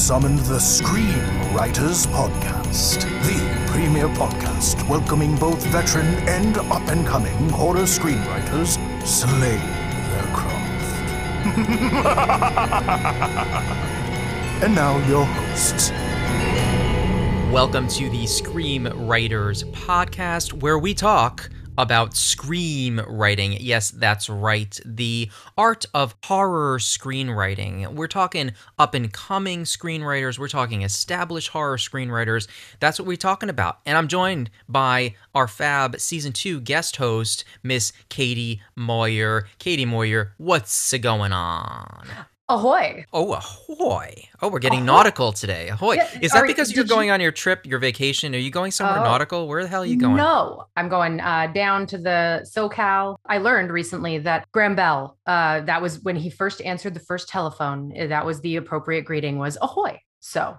summoned the Scream Writers Podcast, the premier podcast welcoming both veteran and up-and-coming horror screenwriters slaying their craft. And now your hosts. Welcome to the Scream Writers Podcast, where we talk about scream writing. Yes, that's right. The art of horror screenwriting. We're talking up-and-coming screenwriters. We're talking established horror screenwriters. That's what we're talking about. And I'm joined by our fab Season 2 guest host, Miss Katie Moyer. Katie Moyer, what's going on? Ahoy. Oh, ahoy. Oh, we're getting ahoy. Nautical today. Ahoy. Yeah, is that because you're going on your trip, your vacation? Are you going somewhere nautical? Where the hell are you going? No, I'm going down to the SoCal. I learned recently that Graham Bell, that was when he first answered the first telephone. That was the appropriate greeting, was ahoy. So.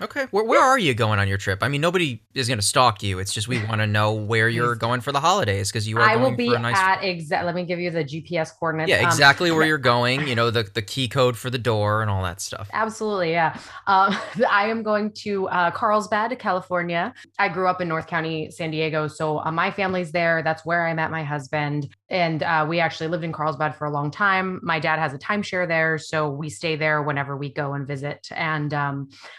Okay. Where are you going on your trip? I mean, nobody is going to stalk you. It's just we want to know where you're going for the holidays, because you are going for a nice... Let me give you the GPS coordinates. Yeah, exactly where you're going, you know, the key code for the door and all that stuff. Absolutely, yeah. I am going to Carlsbad, California. I grew up in North County, San Diego, so my family's there. That's where I met my husband. And we actually lived in Carlsbad for a long time. My dad has a timeshare there, so we stay there whenever we go and visit, and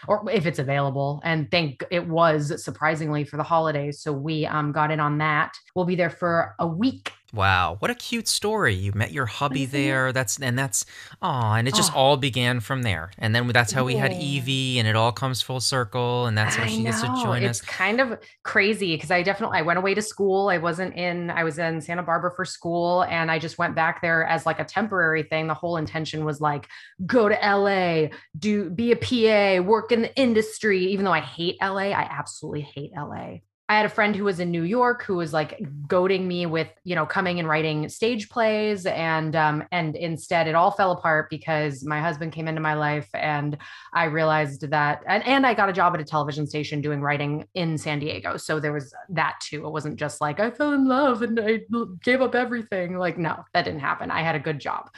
or if it's available. And it was surprisingly for the holidays, so we got in on that. We'll be there for a week. Wow, what a cute story! You met your hubby there. It just all began from there. And then that's how we had Evie, and it all comes full circle. And that's how she gets to join us. It's kind of crazy because I went away to school. I was in Santa Barbara for school, and I just went back there as like a temporary thing. The whole intention was like go to LA, be a PA, work in the industry. Even though I hate LA, I absolutely hate LA. I had a friend who was in New York who was like goading me with, you know, coming and writing stage plays. And instead it all fell apart because my husband came into my life, and I realized that, and I got a job at a television station doing writing in San Diego. So there was that too. It wasn't just like I fell in love and I gave up everything. Like, no, that didn't happen. I had a good job.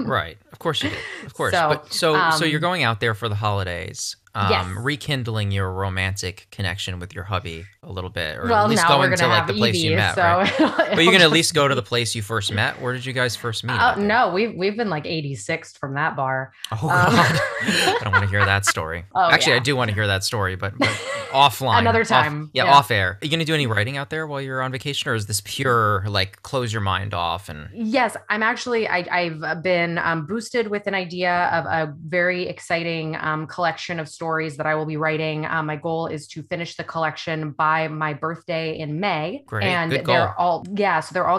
Right. Of course you did. Of course. So you're going out there for the holidays. Yes. Rekindling your romantic connection with your hubby a little bit, or at least going to like the place you met. So right? But you're gonna at least go to the place you first met. Where did you guys first meet? No, we've been like 86th from that bar. Oh, God. I don't want to hear that story. Actually, yeah. I do want to hear that story, but offline, another time. Off air. Are you gonna do any writing out there while you're on vacation, or is this pure like close your mind off? And yes, I'm actually I've been boosted with an idea of a very exciting collection of stories that I will be writing. My goal is to finish the collection by my birthday in May. Great. And they're all going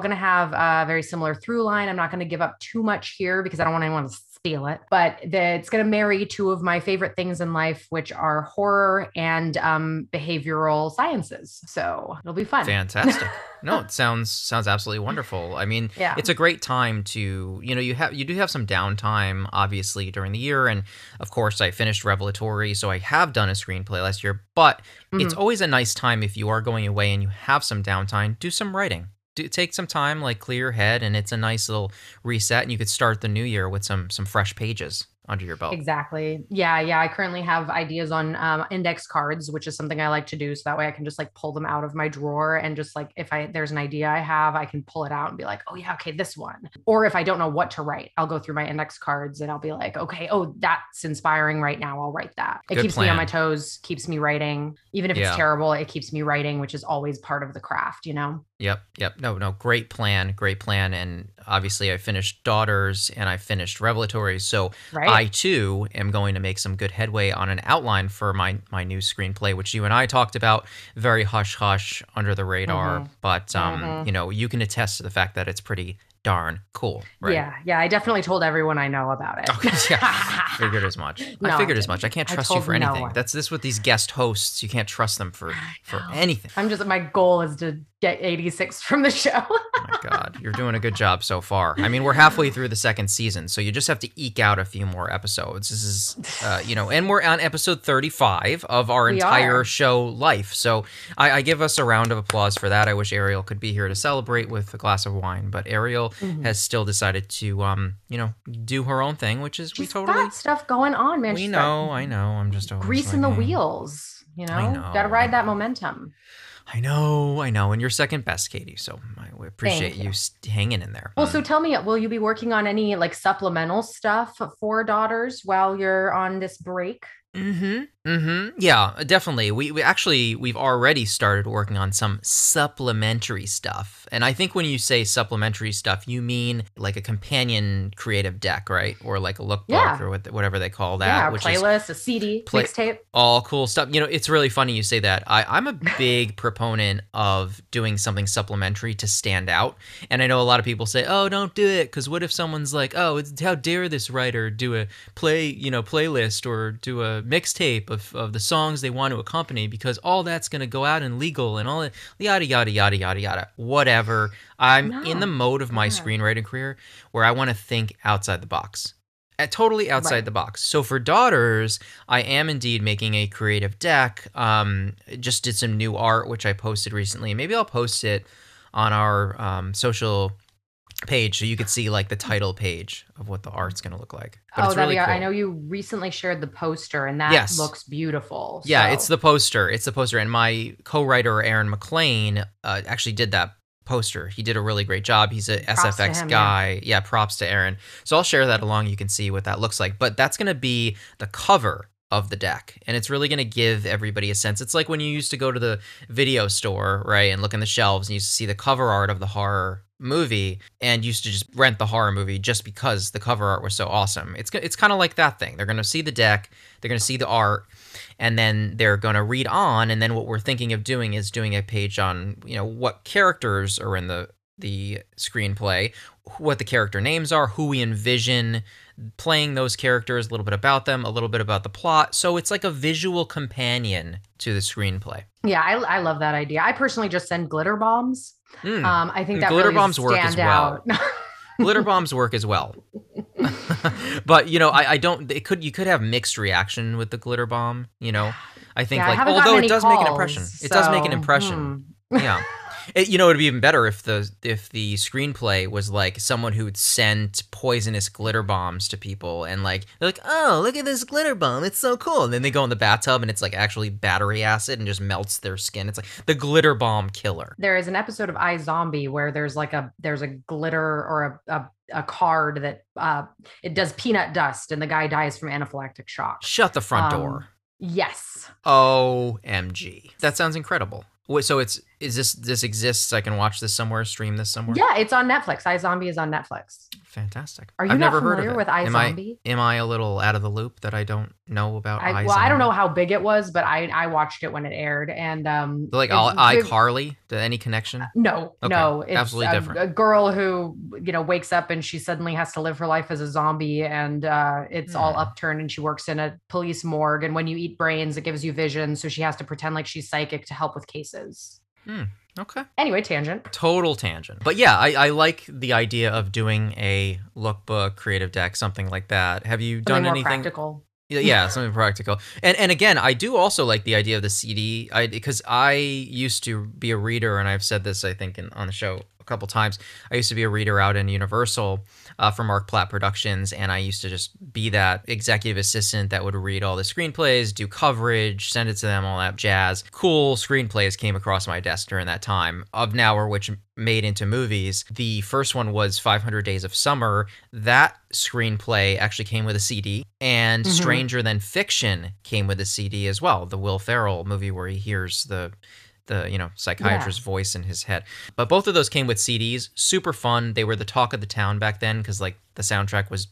to have a very similar through line. I'm not going to give up too much here because I don't want anyone to steal it, but it's going to marry two of my favorite things in life, which are horror and behavioral sciences. So it'll be fun. Fantastic. No, it sounds absolutely wonderful. I mean, It's a great time to, you know, you do have some downtime obviously during the year, and of course I finished Revelatory, so I have done a screenplay last year, but It's always a nice time if you are going away and you have some downtime, do some writing. Take some time, like clear your head, and it's a nice little reset, and you could start the new year with some fresh pages under your belt. Exactly. Yeah. I currently have ideas on index cards, which is something I like to do. So that way I can just like pull them out of my drawer, and just like if there's an idea I have, I can pull it out and be like, oh yeah, okay, this one. Or if I don't know what to write, I'll go through my index cards and I'll be like, okay, oh, that's inspiring right now. I'll write that. It keeps me on my toes, keeps me writing. Even if it's terrible, it keeps me writing, which is always part of the craft, you know? Yep. No, great plan. And obviously I finished Daughters and I finished Revelatory. So I too am going to make some good headway on an outline for my new screenplay, which you and I talked about, very hush hush, under the radar. Mm-hmm. But, you know, you can attest to the fact that it's pretty darn cool, right? Yeah, I definitely told everyone I know about it. Okay, yeah. Figured as much. No, I figured as much. I can't trust you for anything. No, that's with these guest hosts. You can't trust them for anything. My goal is to get 86 from the show. Oh my God, you're doing a good job so far. I mean, we're halfway through the second season, so you just have to eke out a few more episodes. This is, you know, and we're on episode 35 of our entire show life. So I give us a round of applause for that. I wish Ariel could be here to celebrate with a glass of wine, but Ariel has still decided to, you know, do her own thing, which is got stuff going on, man. I know. I'm just greasing the wheels, you know? Got to ride that momentum. I know. And you're second best, Katie. So I appreciate you hanging in there. Well, so tell me, will you be working on any like supplemental stuff for Daughters while you're on this break? Yeah, definitely. We've already started working on some supplementary stuff. And I think when you say supplementary stuff, you mean like a companion creative deck, right? Or like a lookbook or whatever they call that. Yeah, which playlist, a CD, mixtape. All cool stuff. You know, it's really funny you say that. I'm a big proponent of doing something supplementary to stand out. And I know a lot of people say, oh, don't do it. Because what if someone's like, oh, how dare this writer do a playlist or do a mixtape of the songs they want to accompany, because all that's going to go out in legal and all that, yada, yada. Whatever. I'm in the mode of my screenwriting career where I want to think outside the box. Totally outside the box. So for Daughters, I am indeed making a creative deck. Just did some new art, which I posted recently. Maybe I'll post it on our social page so you could see like the title page of what the art's going to look like. But it's really cool. I know you recently shared the poster and that looks beautiful. Yeah, so. It's the poster. And my co-writer, Aaron McLean, actually did that poster. He did a really great job. He's a SFX guy. Yeah, props to Aaron. So I'll share that along. You can see what that looks like. But that's going to be the cover of the deck. And it's really going to give everybody a sense. It's like when you used to go to the video store, right, and look in the shelves and you used to see the cover art of the horror movie and used to just rent the horror movie just because the cover art was so awesome. It's kind of like that thing. They're going to see the deck, they're going to see the art, and then they're going to read on. And then what we're thinking of doing is doing a page on, you know, what characters are in the screenplay, what the character names are, who we envision playing those characters, a little bit about them, a little bit about the plot. So it's like a visual companion to the screenplay. Yeah, I love that idea. I personally just send glitter bombs. I think that glitter really bombs work as well. Glitter bombs work as well. But you know, I don't. You could have mixed reaction with the glitter bomb. You know, I think although it does make an impression. It does make an impression. Yeah. You know, it'd be even better if the screenplay was like someone who would send poisonous glitter bombs to people, and like they're like, oh, look at this glitter bomb, it's so cool. And then they go in the bathtub, and it's like actually battery acid and just melts their skin. It's like the glitter bomb killer. There is an episode of iZombie where there's like a glitter or a card that it does peanut dust, and the guy dies from anaphylactic shock. Shut the front door. Yes. OMG, that sounds incredible. So this exists? I can watch this somewhere, stream this somewhere? Yeah, it's on Netflix. iZombie is on Netflix. Fantastic. I've never heard of it. Are you not familiar with iZombie? Am I a little out of the loop that I don't know about iZombie? Well, I don't know how big it was, but I watched it when it aired. And like iCarly? Any connection? No, okay. No. It's absolutely different. A girl who, you know, wakes up and she suddenly has to live her life as a zombie, and it's all upturned, and she works in a police morgue. And when you eat brains, it gives you vision. So she has to pretend like she's psychic to help with cases. Okay. Anyway, tangent. Total tangent. But yeah, I like the idea of doing a lookbook, creative deck, something like that. Have you done anything? Practical. Yeah, something practical. And again, I do also like the idea of the CD, because I used to be a reader, and I've said this, I think, on the show a couple times. I used to be a reader out in Universal for Mark Platt Productions, and I used to just be that executive assistant that would read all the screenplays, do coverage, send it to them, all that jazz. Cool screenplays came across my desk during that time, of now or which made into movies. The first one was 500 Days of Summer. That screenplay actually came with a CD, and Stranger Than Fiction came with a CD as well, the Will Ferrell movie where he hears the you know, psychiatrist's voice in his head. But both of those came with CDs. Super fun. They were the talk of the town back then because like the soundtrack was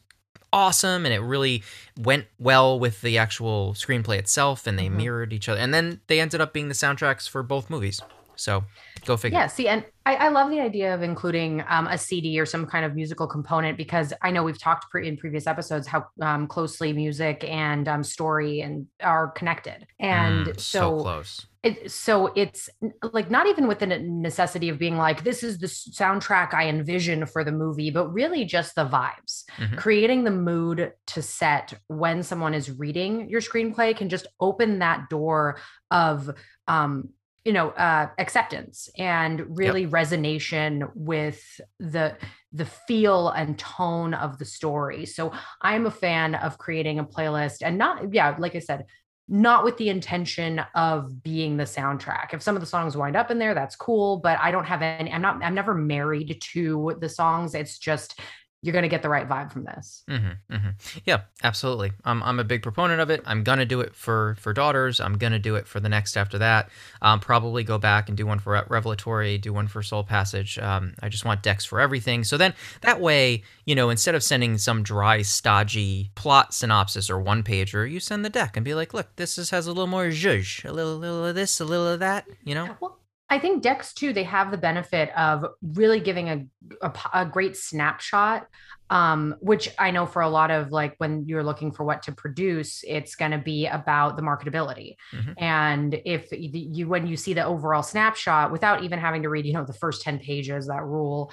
awesome and it really went well with the actual screenplay itself, and they mirrored each other. And then they ended up being the soundtracks for both movies. So go figure. Yeah. See, and I love the idea of including a CD or some kind of musical component, because I know we've talked in previous episodes how closely music and story and are connected. And so close. So it's like not even with the necessity of being like, this is the soundtrack I envision for the movie, but really just the vibes, creating the mood to set when someone is reading your screenplay can just open that door of, acceptance and really resonation with the feel and tone of the story. So I'm a fan of creating a playlist and not, like I said, not with the intention of being the soundtrack. If some of the songs wind up in there, that's cool, but I don't have any, I'm never married to the songs. It's just, you're going to get the right vibe from this. Yeah, absolutely. I'm a big proponent of it. I'm going to do it for Daughters. I'm going to do it for the next after that. Probably go back and do one for Revelatory, do one for Soul Passage. I just want decks for everything. So then that way, you know, instead of sending some dry, stodgy plot synopsis or one-pager, you send the deck and be like, look, this has a little more zhuzh, a little of this, a little of that, you know? Well, I think decks too, they have the benefit of really giving a great snapshot, which I know for a lot of like when you're looking for what to produce, it's going to be about the marketability. And if you, when you see the overall snapshot without even having to read, you know, the first 10 pages, that rule,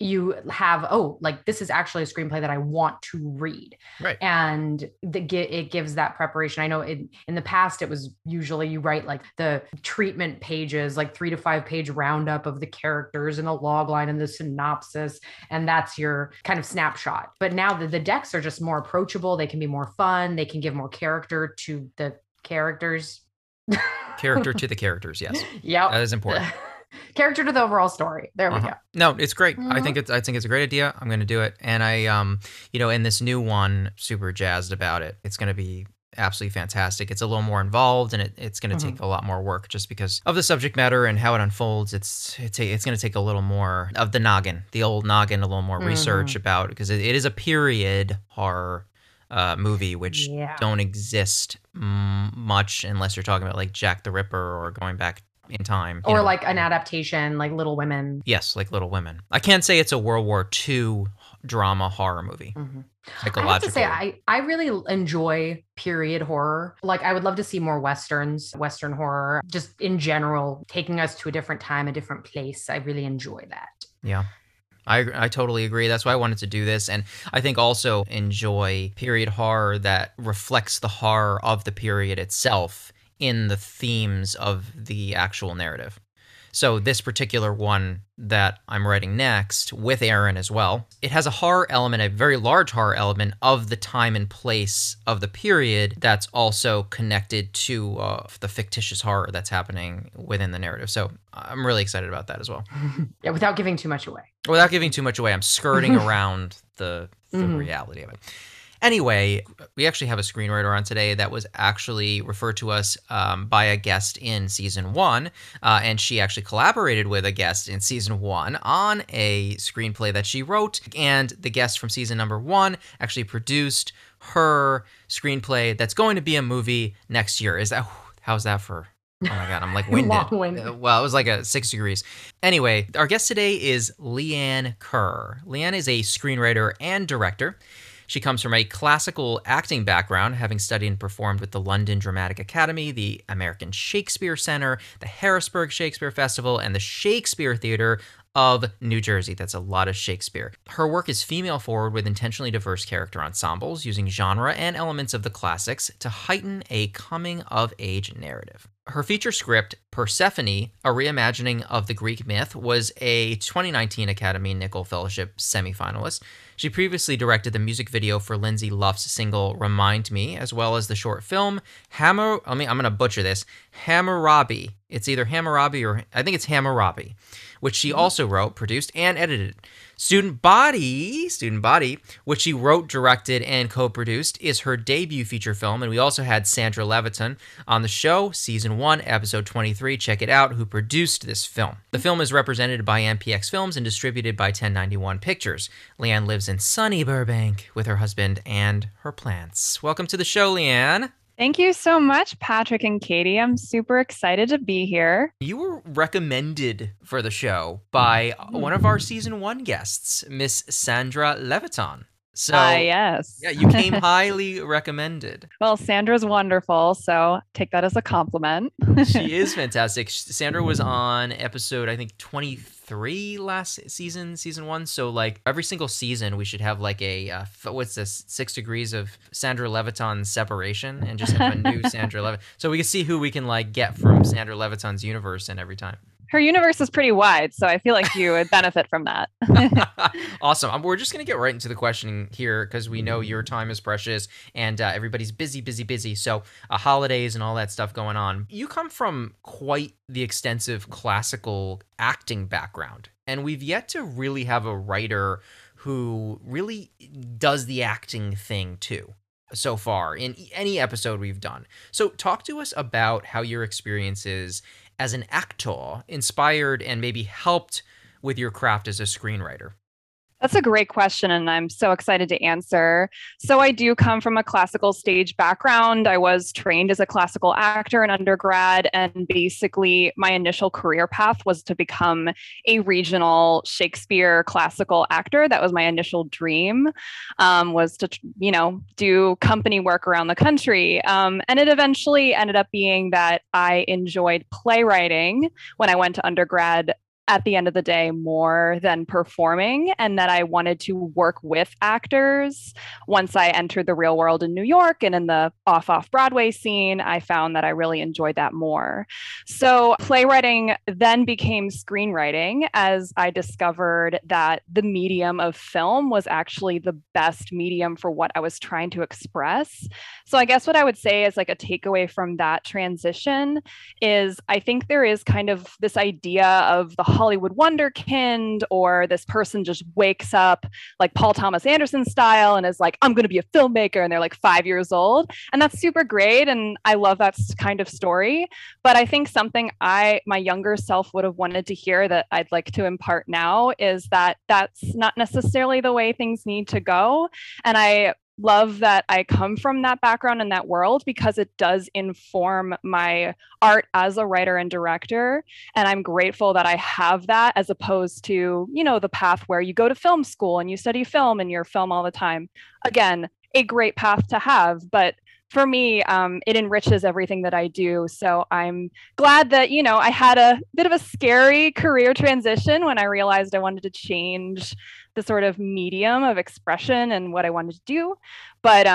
you have, like this is actually a screenplay that I want to read. Right. And it gives that preparation. I know in the past, it was usually you write like the treatment pages, like 3 to 5 page roundup of the characters and the log line and the synopsis. And that's your kind of snapshot. But now the decks are just more approachable. They can be more fun. They can give more character to the characters. Character to the characters. Yes. Yeah. That is important. Character to the overall story. There we go. No, it's great. I think it's a great idea. I'm going to do it. And I, in this new one, super jazzed about it. It's going to be absolutely fantastic. It's a little more involved, and it's going to take a lot more work just because of the subject matter and how it unfolds. It's going to take a little more of the noggin, the old noggin, a little more research about, because it is a period horror movie, which don't exist much unless you're talking about like Jack the Ripper or going back in time, or like an adaptation like Little Women. Yes, like Little Women. I can't say it's a World War II drama horror movie. Psychological. I have to say, I really enjoy period horror. Like, I would love to see more Westerns, Western horror, just in general, taking us to a different time, a different place. I really enjoy that. Yeah. I totally agree. That's why I wanted to do this. And I think also enjoy period horror that reflects the horror of the period itself in the themes of the actual narrative. So this particular one that I'm writing next with Aaron as well, it has a horror element, a very large horror element of the time and place of the period that's also connected to the fictitious horror that's happening within the narrative. So I'm really excited about that as well. Yeah, without giving too much away. Without giving too much away. I'm skirting around the reality of it. Anyway, we actually have a screenwriter on today that was actually referred to us by a guest in season one, and she actually collaborated with a guest in season one on a screenplay that she wrote, and the guest from season number one actually produced her screenplay that's going to be a movie next year. Is that, how's that for? Oh my God, I'm like winded. Well, it was like a 6 degrees. Anyway, our guest today is Leanne Kerr. Leanne is a screenwriter and director. She comes from a classical acting background, having studied and performed with the London Dramatic Academy, the American Shakespeare Center, the Harrisburg Shakespeare Festival, and the Shakespeare Theater of New Jersey. That's a lot of Shakespeare. Her work is female-forward with intentionally diverse character ensembles, using genre and elements of the classics to heighten a coming-of-age narrative. Her feature script, Persephone, a reimagining of the Greek myth, was a 2019 Academy Nicholl Fellowship semifinalist. She previously directed the music video for Lindsay Luff's single Remind Me, as well as the short film I'm going to butcher this, Hammurabi. It's either Hammurabi or I think it's Hammurabi, which she also wrote, produced, and edited. Student Body, which she wrote, directed, and co-produced, is her debut feature film, and we also had Sandra Leviton on the show, season 1, episode 23, check it out, who produced this film. The film is represented by MPX Films and distributed by 1091 Pictures. Leanne lives in sunny Burbank with her husband and her plants. Welcome to the show, Leanne. Thank you so much, Patrick and Katie. I'm super excited to be here. You were recommended for the show by one of our season one guests, Miss Sandra Leviton. So yes. Yeah, you came highly recommended. Well, Sandra's wonderful, so take that as a compliment. She is fantastic. Sandra was on episode, I think, 23 last season, season one. So like every single season, we should have like a, what's this, 6 degrees of Sandra Leviton separation and just have a new Sandra Leviton. So we can see who we can like get from Sandra Leviton's universe and every time. Her universe is pretty wide, so I feel like you would benefit from that. Awesome. We're just going to get right into the questioning here because we know your time is precious and everybody's busy, busy, busy. So holidays and all that stuff going on. You come from quite the extensive classical acting background, and we've yet to really have a writer who really does the acting thing too. So far in any episode we've done. So talk to us about how your experiences as an actor inspired and maybe helped with your craft as a screenwriter. That's a great question, and I'm so excited to answer. So I do come from a classical stage background. I was trained as a classical actor in undergrad, and basically my initial career path was to become a regional Shakespeare classical actor. That was my initial dream, was to, you know, do company work around the country. And it eventually ended up being that I enjoyed playwriting when I went to undergrad at the end of the day, more than performing, and that I wanted to work with actors. Once I entered the real world in New York and in the off Broadway scene, I found that I really enjoyed that more. So playwriting then became screenwriting as I discovered that the medium of film was actually the best medium for what I was trying to express. So I guess what I would say is like a takeaway from that transition is I think there is kind of this idea of the Hollywood wonderkind, or this person just wakes up like Paul Thomas Anderson style and is like, I'm going to be a filmmaker, and they're like 5 years old. And that's super great, and I love that kind of story. But I think something my younger self would have wanted to hear that I'd like to impart now is that that's not necessarily the way things need to go. And I love that I come from that background and that world because it does inform my art as a writer and director. And I'm grateful that I have that as opposed to, you know, the path where you go to film school and you study film and you're film all the time. Again, a great path to have, but for me, it enriches everything that I do. So I'm glad that, you know, I had a bit of a scary career transition when I realized I wanted to change the sort of medium of expression and what I wanted to do, but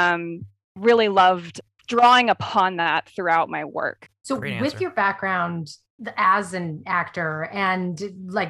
really loved drawing upon that throughout my work. So with your background as an actor and like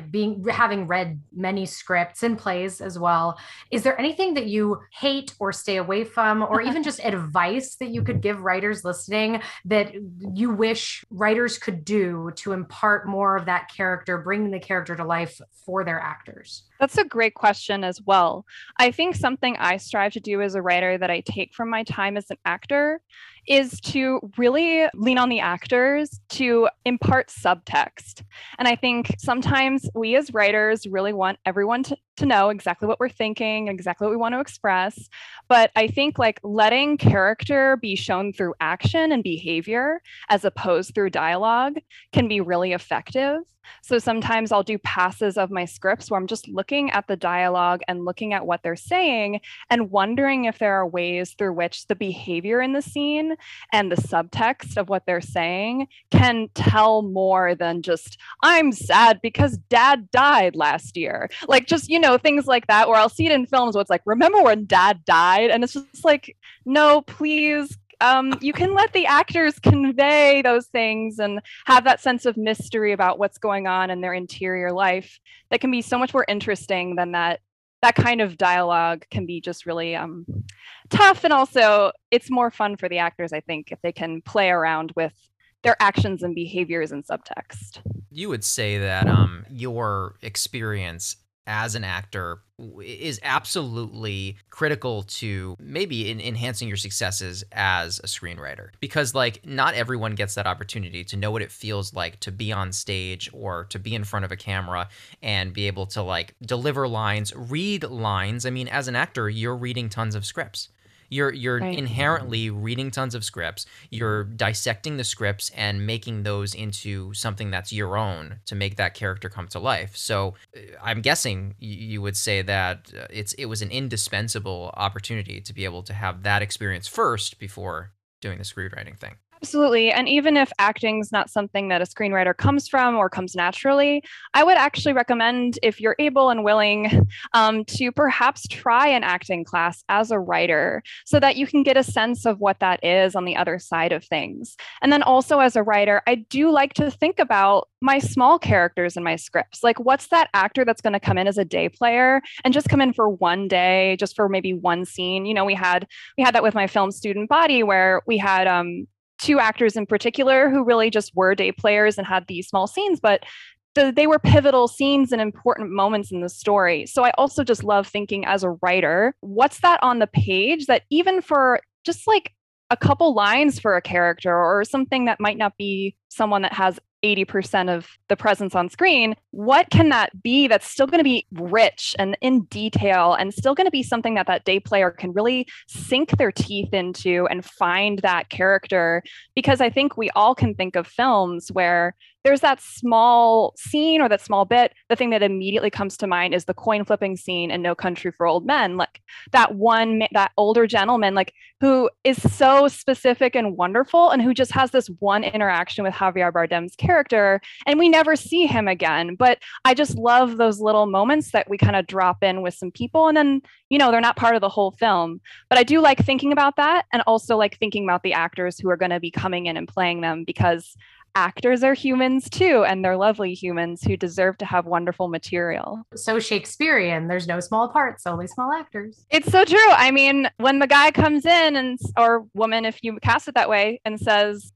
having read many scripts and plays as well, is there anything that you hate or stay away from, or even just advice that you could give writers listening that you wish writers could do to impart more of that character, bringing the character to life for their actors? That's a great question as well. I think something I strive to do as a writer that I take from my time as an actor is to really lean on the actors to impart subtext. And I think sometimes we as writers really want everyone to know exactly what we're thinking, exactly what we want to express. But I think like letting character be shown through action and behavior as opposed through dialogue can be really effective. So sometimes I'll do passes of my scripts where I'm just looking at the dialogue and looking at what they're saying and wondering if there are ways through which the behavior in the scene and the subtext of what they're saying can tell more than just, I'm sad because dad died last year. Like just, you know, things like that, or I'll see it in films where it's like, remember when dad died? And it's just like, no, please. You can let the actors convey those things and have that sense of mystery about what's going on in their interior life that can be so much more interesting than that kind of dialogue can be just really tough. And also it's more fun for the actors, I think, if they can play around with their actions and behaviors and subtext. You would say that your experience as an actor is absolutely critical to maybe enhancing your successes as a screenwriter, because like not everyone gets that opportunity to know what it feels like to be on stage or to be in front of a camera and be able to like deliver lines, read lines. I mean, as an actor, you're reading tons of scripts. You're right. Inherently reading tons of scripts. You're dissecting the scripts and making those into something that's your own to make that character come to life. So I'm guessing you would say that it was an indispensable opportunity to be able to have that experience first before doing the screenwriting thing. Absolutely. And even if acting is not something that a screenwriter comes from or comes naturally, I would actually recommend, if you're able and willing, to perhaps try an acting class as a writer so that you can get a sense of what that is on the other side of things. And then also as a writer, I do like to think about my small characters in my scripts. Like, what's that actor that's going to come in as a day player and just come in for one day, just for maybe one scene? You know, we had that with my film Student Body, where we had two actors in particular who really just were day players and had these small scenes, but they were pivotal scenes and important moments in the story. So I also just love thinking as a writer, what's that on the page that even for just like a couple lines for a character or something that might not be someone that has 80% of the presence on screen, what can that be that's still going to be rich and in detail and still going to be something that day player can really sink their teeth into and find that character? Because I think we all can think of films where there's that small scene or that small bit. The thing that immediately comes to mind is the coin flipping scene in No Country for Old Men. Like that older gentleman, like, who is so specific and wonderful and who just has this one interaction with Javier Bardem's character, and we never see him again. But I just love those little moments that we kind of drop in with some people, and then, you know, they're not part of the whole film. But I do like thinking about that, and also like thinking about the actors who are going to be coming in and playing them, because actors are humans too, and they're lovely humans who deserve to have wonderful material. So Shakespearean, there's no small parts, only small actors. It's so true. I mean, when the guy comes in or woman, if you cast it that way, and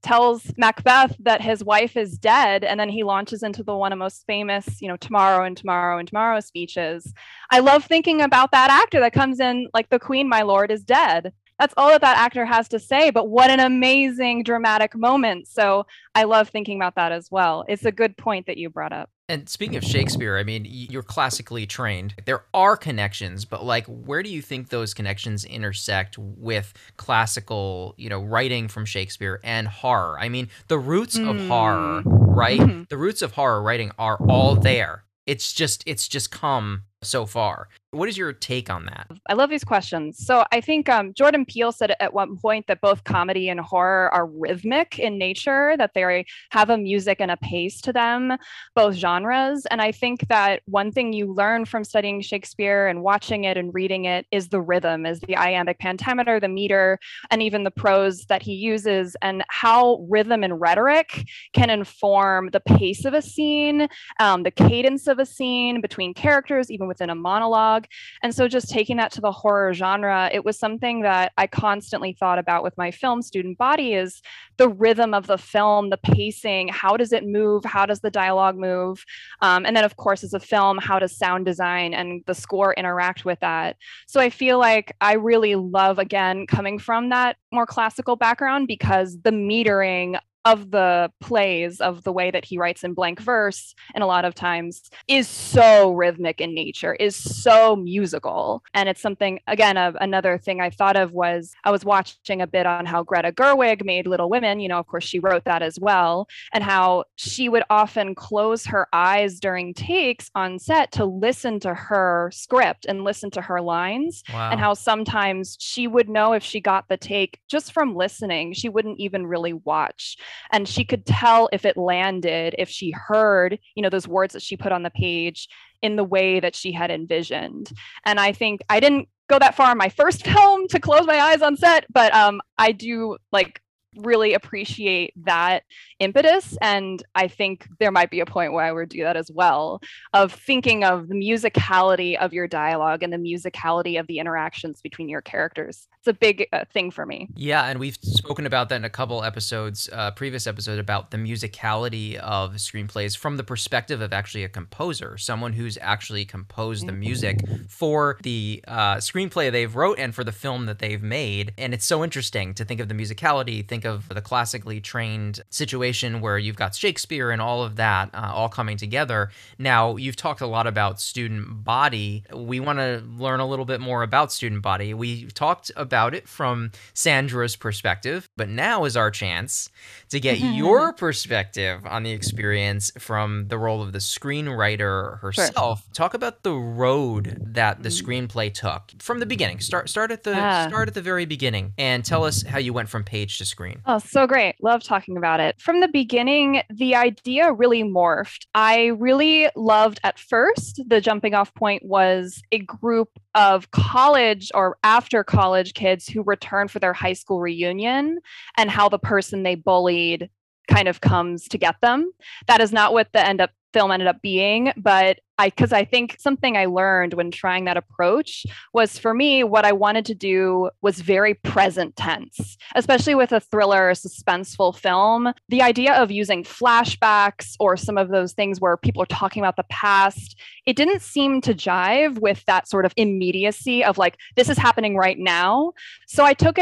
tells Macbeth that his wife is dead, and then he launches into one of the most famous, you know, tomorrow and tomorrow and tomorrow speeches. I love thinking about that actor that comes in like, the queen, my lord, is dead. That's all that actor has to say, but what an amazing dramatic moment. So I love thinking about that as well. It's a good point that you brought up. And speaking of Shakespeare, I mean, you're classically trained. There are connections, but like, where do you think those connections intersect with classical, you know, writing from Shakespeare and horror? I mean, the roots of horror, right? Mm-hmm. The roots of horror writing are all there. It's just come so far. What is your take on that? I love these questions. So I think Jordan Peele said at one point that both comedy and horror are rhythmic in nature, that they have a music and a pace to them, both genres. And I think that one thing you learn from studying Shakespeare and watching it and reading it is the rhythm, is the iambic pentameter, the meter, and even the prose that he uses, and how rhythm and rhetoric can inform the pace of a scene, the cadence of a scene between characters, even within a monologue. And so just taking that to the horror genre, it was something that I constantly thought about with my film Student Body, is the rhythm of the film, the pacing, how does it move? How does the dialogue move? And then, of course, as a film, how does sound design and the score interact with that? So I feel like I really love, again, coming from that more classical background, because the metering of the plays, of the way that he writes in blank verse, and a lot of times is so rhythmic in nature, is so musical. And it's something, again, another thing I thought of was, I was watching a bit on how Greta Gerwig made Little Women, you know, of course she wrote that as well, and how she would often close her eyes during takes on set to listen to her script and listen to her lines. Wow. And how sometimes she would know if she got the take just from listening, she wouldn't even really watch. And she could tell if it landed, if she heard, you know, those words that she put on the page in the way that she had envisioned. And I think I didn't go that far in my first film to close my eyes on set, but I do like really appreciate that impetus. And I think there might be a point where I would do that as well, of thinking of the musicality of your dialogue and the musicality of the interactions between your characters. It's a big thing for me. Yeah. And we've spoken about that in a couple episodes, previous episode, about the musicality of screenplays from the perspective of actually a composer, someone who's actually composed the music for the screenplay they've wrote and for the film that they've made. And it's so interesting to think of the musicality, think of the classically trained situation where you've got Shakespeare and all of that all coming together. Now, you've talked a lot about Student Body. We want to learn a little bit more about Student Body. We talked about it from Sandra's perspective, but now is our chance to get your perspective on the experience from the role of the screenwriter herself. Sure. Talk about the road that the screenplay took from the beginning. Start at the very beginning and tell us how you went from page to screen. Oh, so great. Love talking about it. From the beginning, the idea really morphed. I really loved at first, the jumping off point was a group of college or after college kids who return for their high school reunion and how the person they bullied kind of comes to get them. That is not what the film ended up being, but because I think something I learned when trying that approach was, for me, what I wanted to do was very present tense, especially with a thriller, suspenseful film. The idea of using flashbacks or some of those things where people are talking about the past, it didn't seem to jive with that sort of immediacy of like, this is happening right now. So I took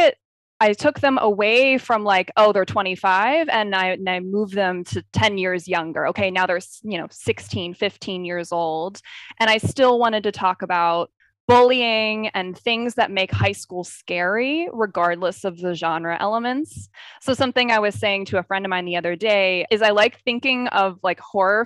them away from like, oh, they're 25, and I moved them to 10 years younger. Okay, now they're, 16, 15 years old. And I still wanted to talk about bullying and things that make high school scary, regardless of the genre elements. So something I was saying to a friend of mine the other day is I like thinking of like horror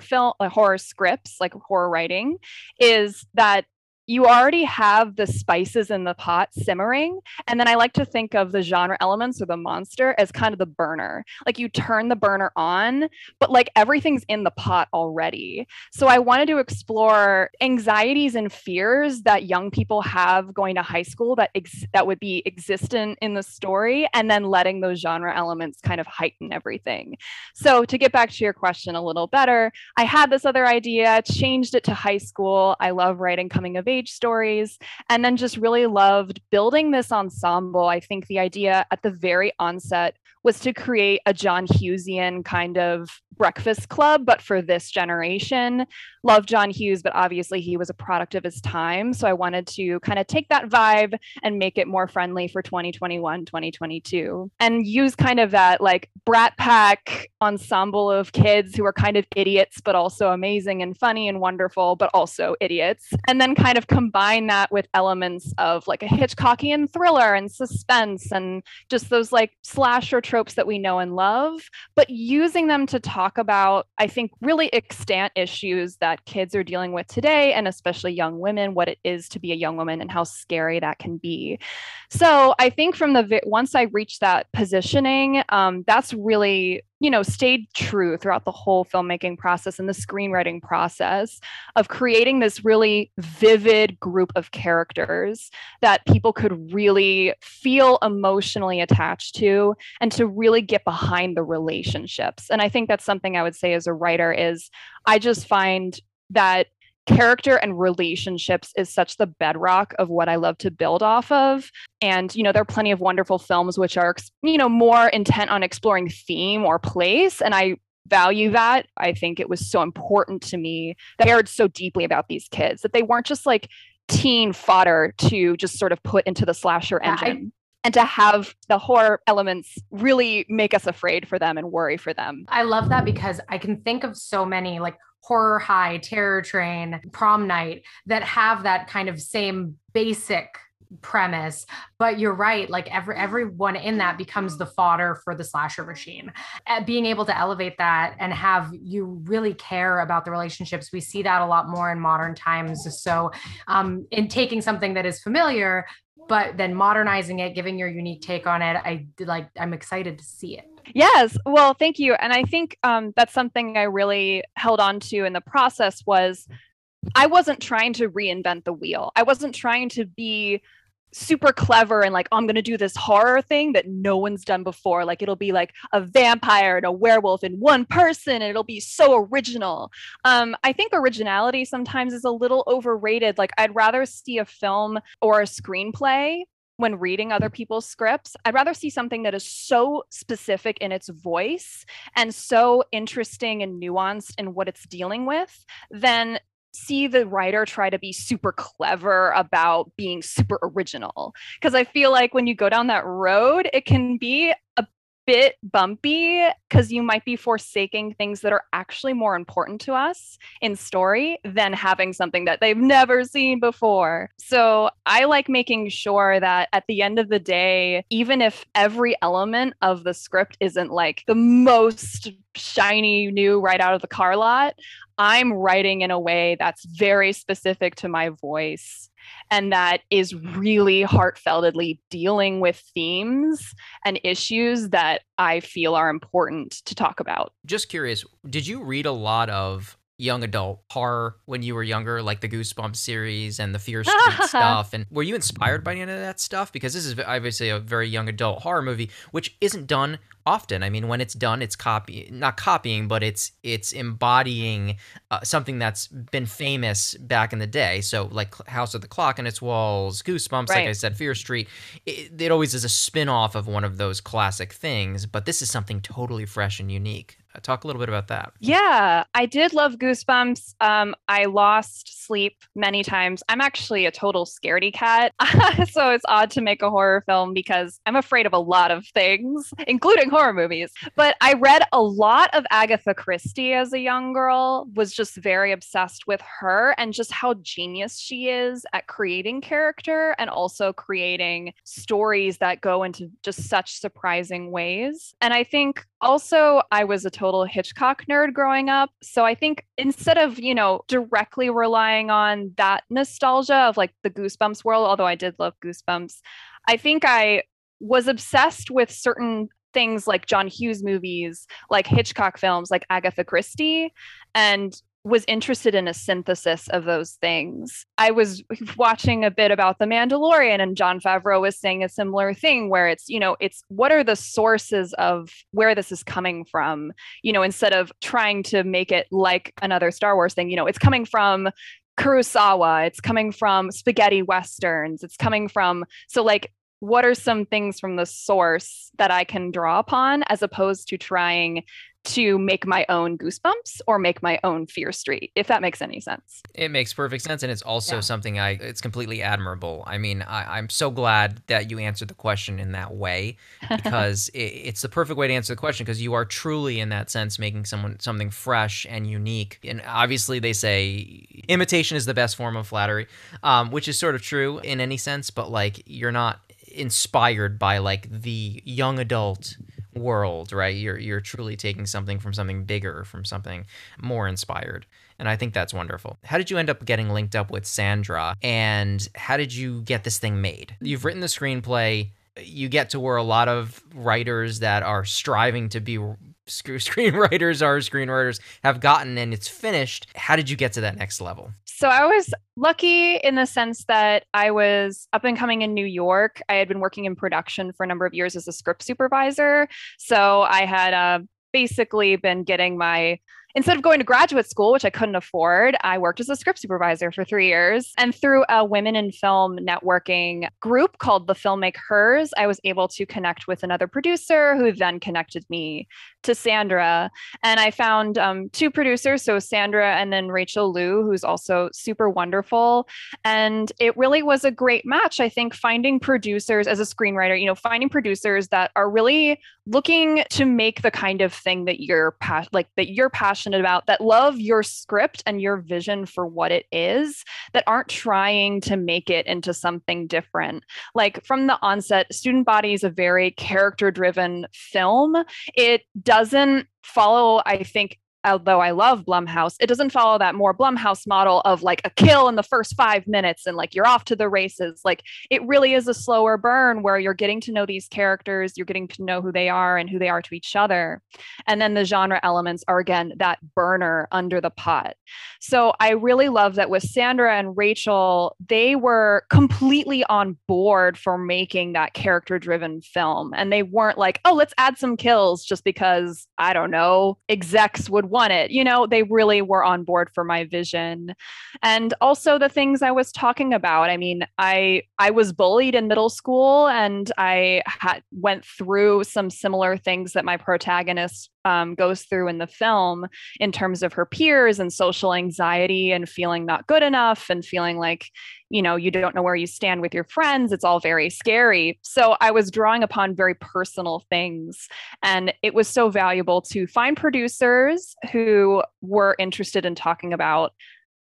scripts, like horror writing, is that you already have the spices in the pot simmering. And then I like to think of the genre elements or the monster as kind of the burner. Like you turn the burner on, but like everything's in the pot already. So I wanted to explore anxieties and fears that young people have going to high school that would be existent in the story, and then letting those genre elements kind of heighten everything. So to get back to your question a little better, I had this other idea, changed it to high school. I love writing coming of age stories, and then just really loved building this ensemble. I think the idea at the very onset was to create a John Hughesian kind of breakfast club, but for this generation. Love John Hughes, but obviously he was a product of his time. So I wanted to kind of take that vibe and make it more friendly for 2021, 2022, and use kind of that like brat pack ensemble of kids who are kind of idiots, but also amazing and funny and wonderful, but also idiots. And then kind of combine that with elements of like a Hitchcockian thriller and suspense and just those like slasher tropes that we know and love, but using them to talk about, I think, really extant issues that kids are dealing with today, and especially young women, what it is to be a young woman and how scary that can be. So I think from once I reached that positioning, that's really, stayed true throughout the whole filmmaking process and the screenwriting process of creating this really vivid group of characters that people could really feel emotionally attached to and to really get behind the relationships. And I think that's something I would say as a writer is I just find that character and relationships is such the bedrock of what I love to build off of. And, there are plenty of wonderful films which are, more intent on exploring theme or place. And I value that. I think it was so important to me that I cared so deeply about these kids, that they weren't just like teen fodder to just sort of put into the slasher engine. And to have the horror elements really make us afraid for them and worry for them. I love that because I can think of so many like Horror High, Terror Train, Prom Night that have that kind of same basic premise, but you're right, like everyone in that becomes the fodder for the slasher machine. Being able to elevate that and have you really care about the relationships, we see that a lot more in modern times. So in taking something that is familiar but then modernizing it, giving your unique take on it, I'm excited to see it. Yes. Well, thank you. And I think that's something I really held on to in the process was I wasn't trying to reinvent the wheel. I wasn't trying to be super clever and like, oh, I'm going to do this horror thing that no one's done before. Like it'll be like a vampire and a werewolf in one person and it'll be so original. I think originality sometimes is a little overrated. Like I'd rather see a film or a screenplay when reading other people's scripts. I'd rather see something that is so specific in its voice and so interesting and nuanced in what it's dealing with than see the writer try to be super clever about being super original. Because I feel like when you go down that road, it can be a bit bumpy because you might be forsaking things that are actually more important to us in story than having something that they've never seen before. So I like making sure that at the end of the day, even if every element of the script isn't like the most shiny new right out of the car lot, I'm writing in a way that's very specific to my voice and that is really heartfeltedly dealing with themes and issues that I feel are important to talk about. Just curious, did you read a lot of young adult horror when you were younger, like the Goosebumps series and the Fear Street stuff? And were you inspired by any of that stuff? Because this is obviously a very young adult horror movie, which isn't done often. I mean, when it's done, it's not copying, but it's embodying something that's been famous back in the day. So like House of the Clock and its Walls, Goosebumps, right. Like I said, Fear Street, it always is a spin-off of one of those classic things, but this is something totally fresh and unique. Talk a little bit about that. Yeah, I did love Goosebumps. I lost sleep many times. I'm actually a total scaredy cat. So it's odd to make a horror film because I'm afraid of a lot of things, including horror movies. But I read a lot of Agatha Christie as a young girl, was just very obsessed with her and just how genius she is at creating character and also creating stories that go into just such surprising ways. And I think also I was a total Hitchcock nerd growing up. So I think instead of, you know, directly relying on that nostalgia of like the Goosebumps world, although I did love Goosebumps, I think I was obsessed with certain things like John Hughes movies, like Hitchcock films, like Agatha Christie, and was interested in a synthesis of those things. I was watching a bit about The Mandalorian, and Jon Favreau was saying a similar thing where it's, you know, it's what are the sources of where this is coming from, you know, instead of trying to make it like another Star Wars thing, you know, it's coming from Kurosawa, it's coming from spaghetti westerns, it's coming from, so like, what are some things from the source that I can draw upon as opposed to trying to make my own Goosebumps or make my own Fear Street, if that makes any sense. It makes perfect sense. And it's also something it's completely admirable. I mean, I'm so glad that you answered the question in that way, because it's the perfect way to answer the question, because you are truly in that sense making something fresh and unique. And obviously they say imitation is the best form of flattery, which is sort of true in any sense, but like you're not inspired by like the young adult world, right? You're truly taking something from something bigger, from something more inspired. And I think that's wonderful. How did you end up getting linked up with Sandra? And how did you get this thing made? You've written the screenplay. You get to where a lot of writers that are striving to be screenwriters have gotten, and it's finished. How did you get to that next level? So I was lucky in the sense that I was up and coming in New York. I had been working in production for a number of years as a script supervisor. So I had basically been getting instead of going to graduate school, which I couldn't afford, I worked as a script supervisor for 3 years. And through a Women in Film networking group called The Filmmaker Hers, I was able to connect with another producer who then connected me to Sandra. And I found two producers, so Sandra and then Rachel Liu, who's also super wonderful. And it really was a great match, I think, finding producers as a screenwriter, you know, finding producers that are really looking to make the kind of thing that you're passionate about, that love your script and your vision for what it is, that aren't trying to make it into something different. Like from the onset, Student Body is a very character-driven film. It doesn't follow, I think, although I love Blumhouse, it doesn't follow that more Blumhouse model of like a kill in the first 5 minutes and like you're off to the races. Like it really is a slower burn where you're getting to know these characters, you're getting to know who they are and who they are to each other. And then the genre elements are again that burner under the pot. So I really love that with Sandra and Rachel, they were completely on board for making that character-driven film. And they weren't like, oh, let's add some kills just because, I don't know, execs would want it. You know, they really were on board for my vision. And also the things I was talking about. I mean, I was bullied in middle school, and I went through some similar things that my protagonist goes through in the film in terms of her peers and social anxiety and feeling not good enough and feeling like you know, you don't know where you stand with your friends. It's all very scary. So I was drawing upon very personal things. And it was so valuable to find producers who were interested in talking about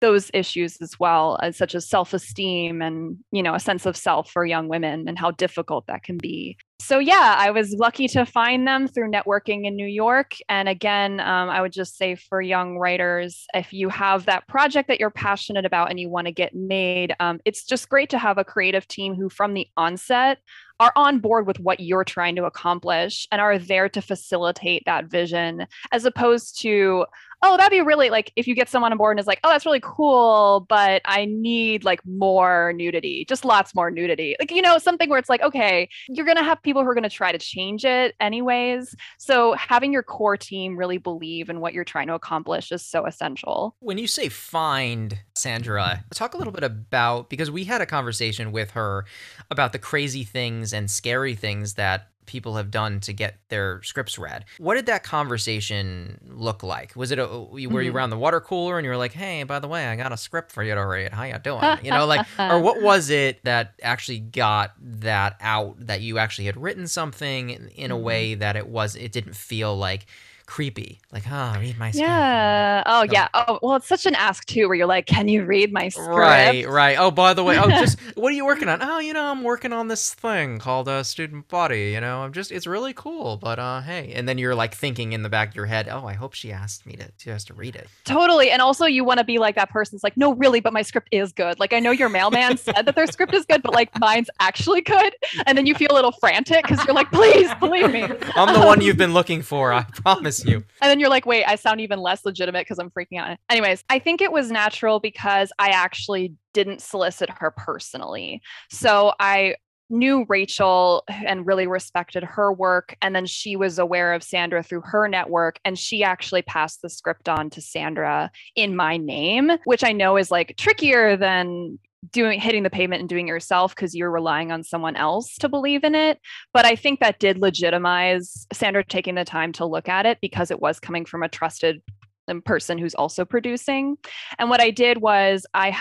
those issues as well, as such as self-esteem and, you know, a sense of self for young women and how difficult that can be. So yeah, I was lucky to find them through networking in New York. And again, I would just say for young writers, if you have that project that you're passionate about and you want to get made, it's just great to have a creative team who from the onset are on board with what you're trying to accomplish and are there to facilitate that vision, as opposed to, oh, that'd be really, like, if you get someone on board and is like, oh, that's really cool, but I need like more nudity, just lots more nudity. Like, you know, something where it's like, okay, you're going to have people who are going to try to change it anyways. So having your core team really believe in what you're trying to accomplish is so essential. When you say find, Sandra, talk a little bit about, because we had a conversation with her about the crazy things and scary things that people have done to get their scripts read. What did that conversation look like? Was it were you around the water cooler and you were like, hey, by the way, I got a script for you to read. How you doing? You know, like, or what was it that actually got that out, that you actually had written something in a way that it didn't feel like creepy, like, oh, read my script. Yeah. Oh, yeah. Oh, well, it's such an ask too, where you're like, can you read my script? Right. Oh, by the way, what are you working on? Oh, you know, I'm working on this thing called Student Body, you know, it's really cool, but hey. And then you're like thinking in the back of your head, oh, I hope she has to read it. Totally. And also you want to be like that person's like, no, really, but my script is good. Like, I know your mailman said that their script is good, but like mine's actually good. And then you feel a little frantic because you're like, please believe me. I'm the one you've been looking for, I promise you. And then you're like, wait, I sound even less legitimate because I'm freaking out. Anyways, I think it was natural because I actually didn't solicit her personally. So I knew Rachel and really respected her work. And then she was aware of Sandra through her network. And she actually passed the script on to Sandra in my name, which I know is like trickier than hitting the pavement and doing it yourself, because you're relying on someone else to believe in it. But I think that did legitimize Sandra taking the time to look at it, because it was coming from a trusted person who's also producing. And what I did was I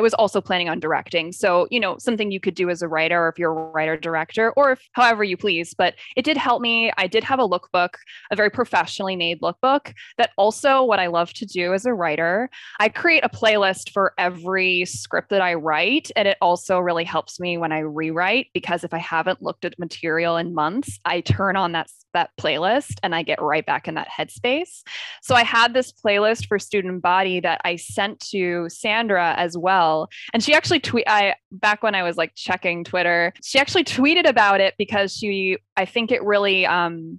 was also planning on directing. So, you know, something you could do as a writer, or if you're a writer director, or if however you please, but it did help me. I did have a lookbook, a very professionally made lookbook, that also what I love to do as a writer, I create a playlist for every script that I write. And it also really helps me when I rewrite, because if I haven't looked at material in months, I turn on that playlist and I get right back in that headspace. So I had this playlist for Student Body that I sent to Sandra as well. And she actually back when I was like checking Twitter, she actually tweeted about it, because I think it really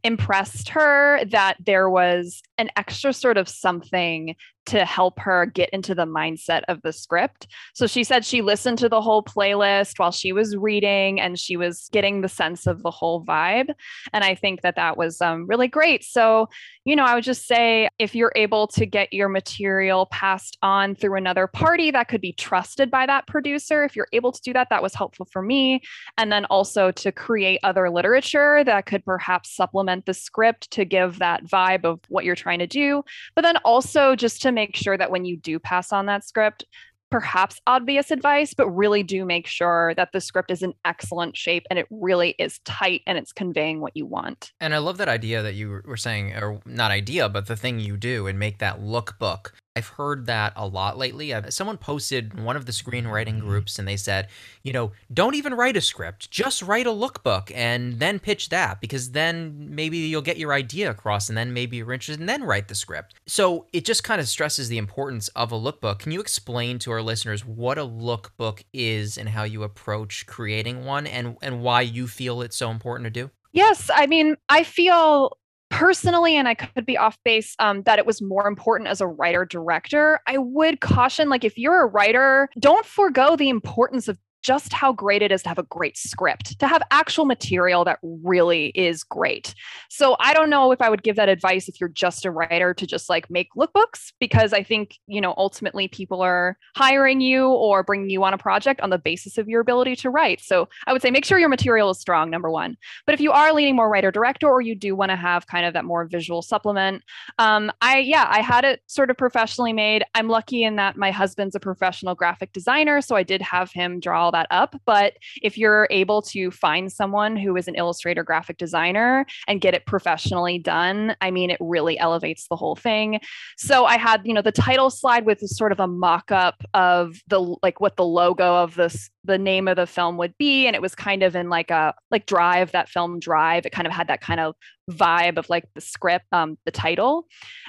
impressed her that there was an extra sort of something to help her get into the mindset of the script. So she said she listened to the whole playlist while she was reading, and she was getting the sense of the whole vibe. And I think that was really great. So, you know, I would just say, if you're able to get your material passed on through another party that could be trusted by that producer, if you're able to do that, that was helpful for me. And then also to create other literature that could perhaps supplement the script to give that vibe of what you're trying to do. But then also just to make sure that when you do pass on that script, perhaps obvious advice, but really do make sure that the script is in excellent shape and it really is tight and it's conveying what you want. And I love that idea that you were saying, or not idea, but the thing you do and make that lookbook. I've heard that a lot lately. Someone posted one of the screenwriting groups and they said, you know, don't even write a script, just write a lookbook and then pitch that, because then maybe you'll get your idea across and then maybe you're interested and then write the script. So it just kind of stresses the importance of a lookbook. Can you explain to our listeners what a lookbook is and how you approach creating one and why you feel it's so important to do? Yes. I mean, I feel personally, and I could be off base, that it was more important as a writer director. I would caution, like, if you're a writer, don't forego the importance of just how great it is to have a great script, to have actual material that really is great. So I don't know if I would give that advice if you're just a writer to just like make lookbooks, because I think, you know, ultimately people are hiring you or bringing you on a project on the basis of your ability to write. So I would say make sure your material is strong, number one. But if you are leaning more writer-director, or you do want to have kind of that more visual supplement, I had it sort of professionally made. I'm lucky in that my husband's a professional graphic designer, so I did have him draw all that up. But if you're able to find someone who is an illustrator graphic designer and get it professionally done, I mean, it really elevates the whole thing. So I had, you know, the title slide with sort of a mock-up of the, like, what the logo of this, the name of the film would be. And it was kind of in like a, like Drive, that film Drive. It kind of had that kind of vibe of like the script, the title.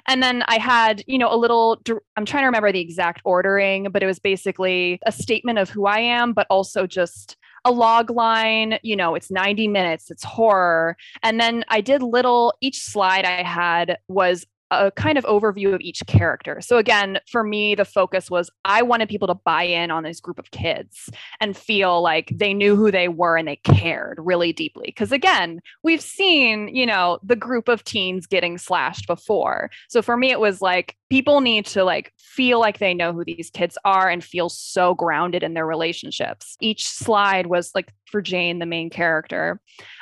And then I had, you know, a little, I'm trying to remember the exact ordering, but it was basically a statement of who I am, but also just a log line, you know, it's 90 minutes, it's horror. And then I did little, each slide I had was a kind of overview of each character. So again, for me, the focus was I wanted people to buy in on this group of kids and feel like they knew who they were and they cared really deeply. Because again, we've seen, you know, the group of teens getting slashed before. So for me, it was like, people need to like feel like they know who these kids are and feel so grounded in their relationships. Each slide was like, for Jane, the main character,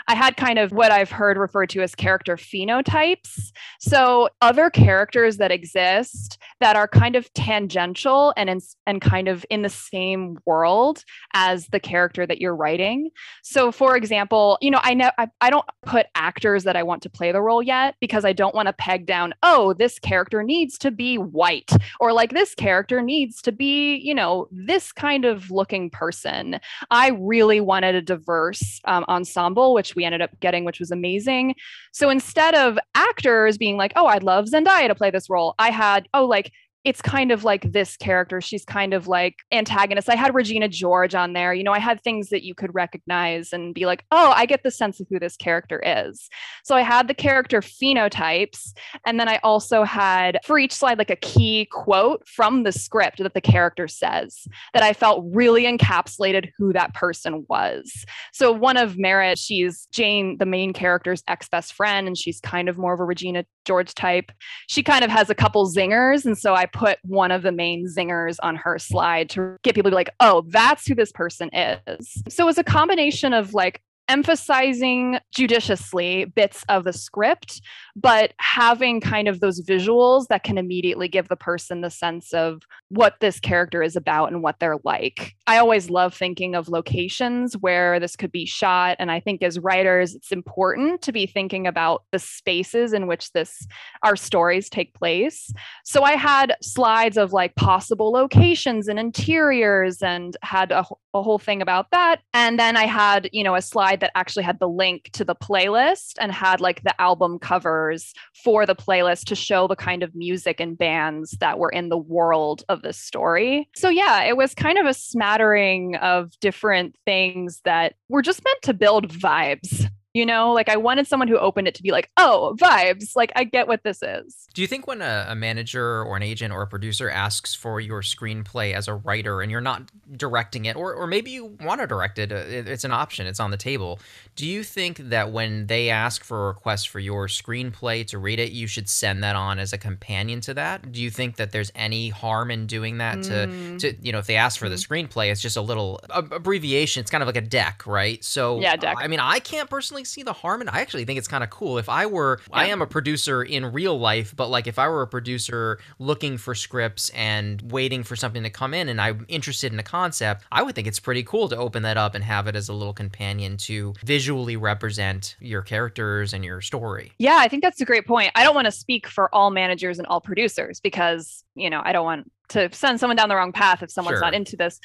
I had kind of what I've heard referred to as character phenotypes. So other characters that exist that are kind of tangential and kind of in the same world as the character that you're writing. So for example, you know, I don't put actors that I want to play the role yet, because I don't want to peg down, oh, this character needs to be white, or like this character needs to be, you know, this kind of looking person. I really wanted a diverse ensemble, which we ended up getting, which was amazing. So instead of actors being like, oh, I'd love Zendaya to play this role, I had, oh, like, it's kind of like this character. She's kind of like antagonist. I had Regina George on there. You know, I had things that you could recognize and be like, oh, I get the sense of who this character is. So I had the character phenotypes. And then I also had for each slide, like a key quote from the script that the character says that I felt really encapsulated who that person was. So one of Merritt, she's Jane, the main character's ex-best friend, and she's kind of more of a Regina George type. She kind of has a couple zingers. And so I put one of the main zingers on her slide to get people to be like, oh, that's who this person is. So it was a combination of like emphasizing judiciously bits of the script, but having kind of those visuals that can immediately give the person the sense of what this character is about and what they're like. I always love thinking of locations where this could be shot. And I think as writers, it's important to be thinking about the spaces in which this, our stories take place. So I had slides of like possible locations and interiors and had a whole thing about that. And then I had, you know, a slide that actually had the link to the playlist and had like the album covers for the playlist to show the kind of music and bands that were in the world of this story. So yeah, it was kind of a smattering of different things that were just meant to build vibes. You know, like I wanted someone who opened it to be like, oh, vibes, like I get what this is. Do you think when a manager or an agent or a producer asks for your screenplay as a writer and you're not directing it, or maybe you want to direct it, it's an option, it's on the table. Do you think that when they ask for a request for your screenplay to read it, you should send that on as a companion to that? Do you think that there's any harm in doing that to you know, if they ask for the screenplay, it's just a little abbreviation, it's kind of like a deck, right? So yeah, deck. I mean, I can't personally see the harm, and I actually think it's kind of cool. If I were, yeah. I am a producer in real life, but like if I were a producer looking for scripts and waiting for something to come in and I'm interested in a concept, I would think it's pretty cool to open that up and have it as a little companion to visually represent your characters and your story. Yeah, I think that's a great point. I don't want to speak for all managers and all producers because, you know, I don't want to send someone down the wrong path if someone's not into this.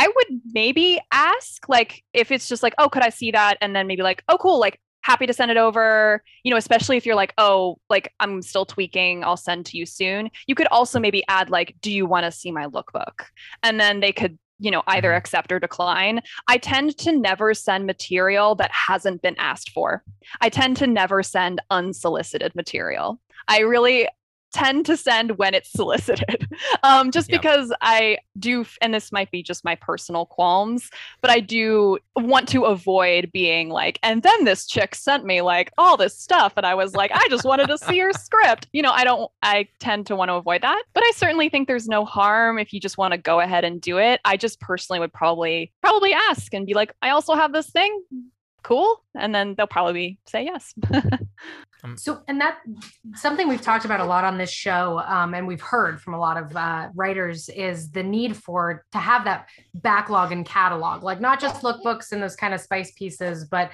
I would maybe ask, like, if it's just like, oh, could I see that? And then maybe like, oh, cool, like, happy to send it over, you know, especially if you're like, oh, like, I'm still tweaking, I'll send to you soon. You could also maybe add, like, do you want to see my lookbook? And then they could, you know, either accept or decline. I tend to never send material that hasn't been asked for. I tend to never send unsolicited material. I really tend to send when it's solicited, just because I do, and this might be just my personal qualms, but I do want to avoid being like, and then this chick sent me like all this stuff, and I was like, I just wanted to see her script. You know, I tend to want to avoid that, but I certainly think there's no harm if you just want to go ahead and do it. I just personally would probably ask and be like, I also have this thing. Cool. And then they'll probably say yes. So, and that's something we've talked about a lot on this show, and we've heard from a lot of writers, is the need to have that backlog and catalog, like not just lookbooks and those kind of spice pieces, but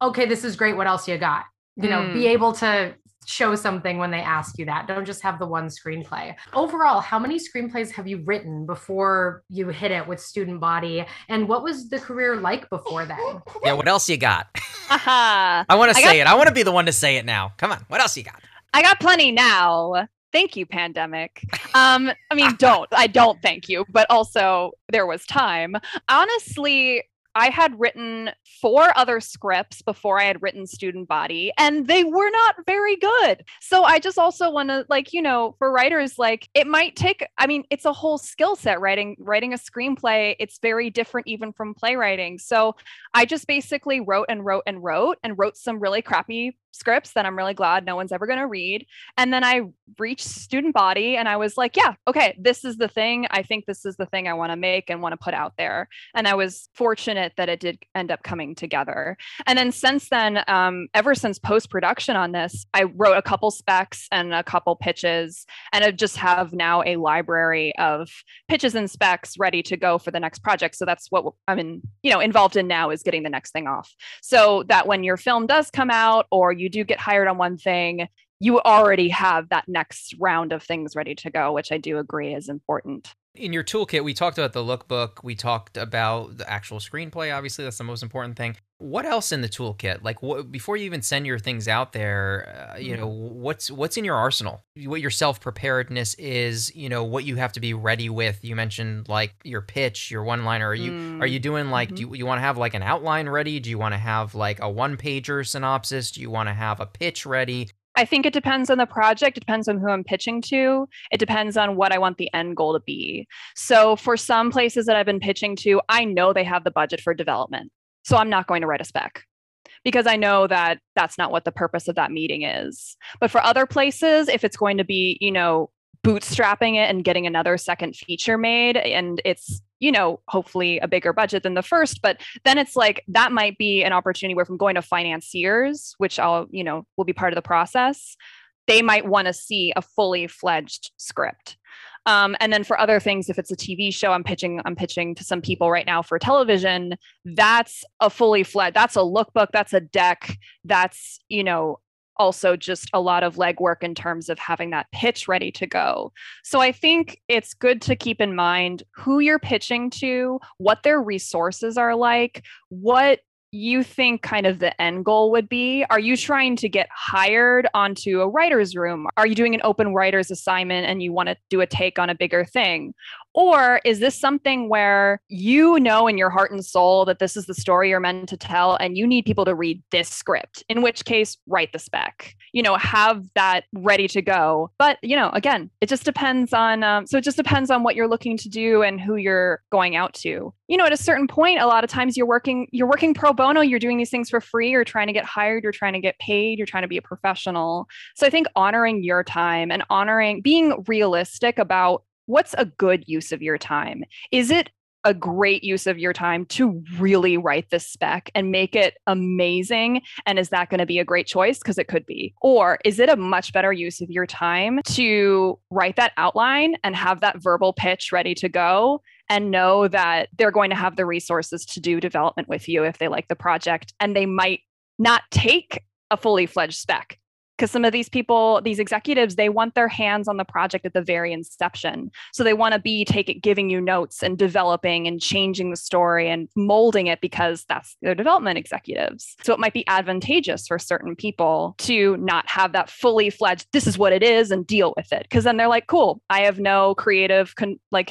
okay, this is great. What else you got? You know, be able to show something when they ask you that. Don't just have the one screenplay. Overall, how many screenplays have you written before you hit it with Student Body? And what was the career like before then? Yeah, what else you got? Uh-huh. I want to say it. I want to be the one to say it now. Come on. What else you got? I got plenty now. Thank you, pandemic. I mean, I don't thank you, but also there was time. Honestly, I had written 4 other scripts before I had written Student Body, and they were not very good. So I just also want to, like, you know, for writers, like it might take, I mean, it's a whole skill set writing a screenplay. It's very different even from playwriting. So I just basically wrote some really crappy scripts that I'm really glad no one's ever going to read. And then I reached Student Body and I was like, yeah, okay, this is the thing. I think this is the thing I want to make and want to put out there. And I was fortunate that it did end up coming together. And then since then, ever since post-production on this, I wrote a couple specs and a couple pitches, and I just have now a library of pitches and specs ready to go for the next project. So that's what I'm involved in now, is getting the next thing off, so that when your film does come out or you do get hired on one thing, you already have that next round of things ready to go, which I do agree is important. In your toolkit, we talked about the lookbook. We talked about the actual screenplay. Obviously, that's the most important thing. What else in the toolkit? Like, before you even send your things out there, what's in your arsenal? What your self-preparedness is, you know, what you have to be ready with. You mentioned like your pitch, your one-liner. Are you doing like, do you want to have like an outline ready? Do you want to have like a one-pager synopsis? Do you want to have a pitch ready? I think it depends on the project. It depends on who I'm pitching to. It depends on what I want the end goal to be. So for some places that I've been pitching to, I know they have the budget for development. So I'm not going to write a spec, because I know that that's not what the purpose of that meeting is. But for other places, if it's going to be, you know, bootstrapping it and getting another second feature made, and it's, you know, hopefully a bigger budget than the first, but then it's like, that might be an opportunity where if I'm going to financiers, which will be part of the process, they might want to see a fully fledged script. And then for other things, if it's a TV show, I'm pitching to some people right now for television, that's a fully fledged, that's a lookbook, that's a deck, that's, you know, also just a lot of legwork in terms of having that pitch ready to go. So I think it's good to keep in mind who you're pitching to, what their resources are like, what you think kind of the end goal would be. Are you trying to get hired onto a writer's room? Are you doing an open writer's assignment and you want to do a take on a bigger thing? Or is this something where you know in your heart and soul that this is the story you're meant to tell and you need people to read this script? In which case, write the spec. You know, have that ready to go. But, you know, again, it just depends on, what you're looking to do and who you're going out to. You know, at a certain point, a lot of times you're working pro bono, you're doing these things for free, you're trying to get hired, you're trying to get paid, you're trying to be a professional. So I think honoring your time and being realistic about what's a good use of your time? Is it a great use of your time to really write this spec and make it amazing? And is that going to be a great choice? Because it could be. Or is it a much better use of your time to write that outline and have that verbal pitch ready to go and know that they're going to have the resources to do development with you if they like the project, and they might not take a fully fledged spec? Because some of these people, these executives, they want their hands on the project at the very inception. So they want to be giving you notes and developing and changing the story and molding it, because that's their development executives. So it might be advantageous for certain people to not have that fully fledged, this is what it is and deal with it. Because then they're like, cool, I have no creative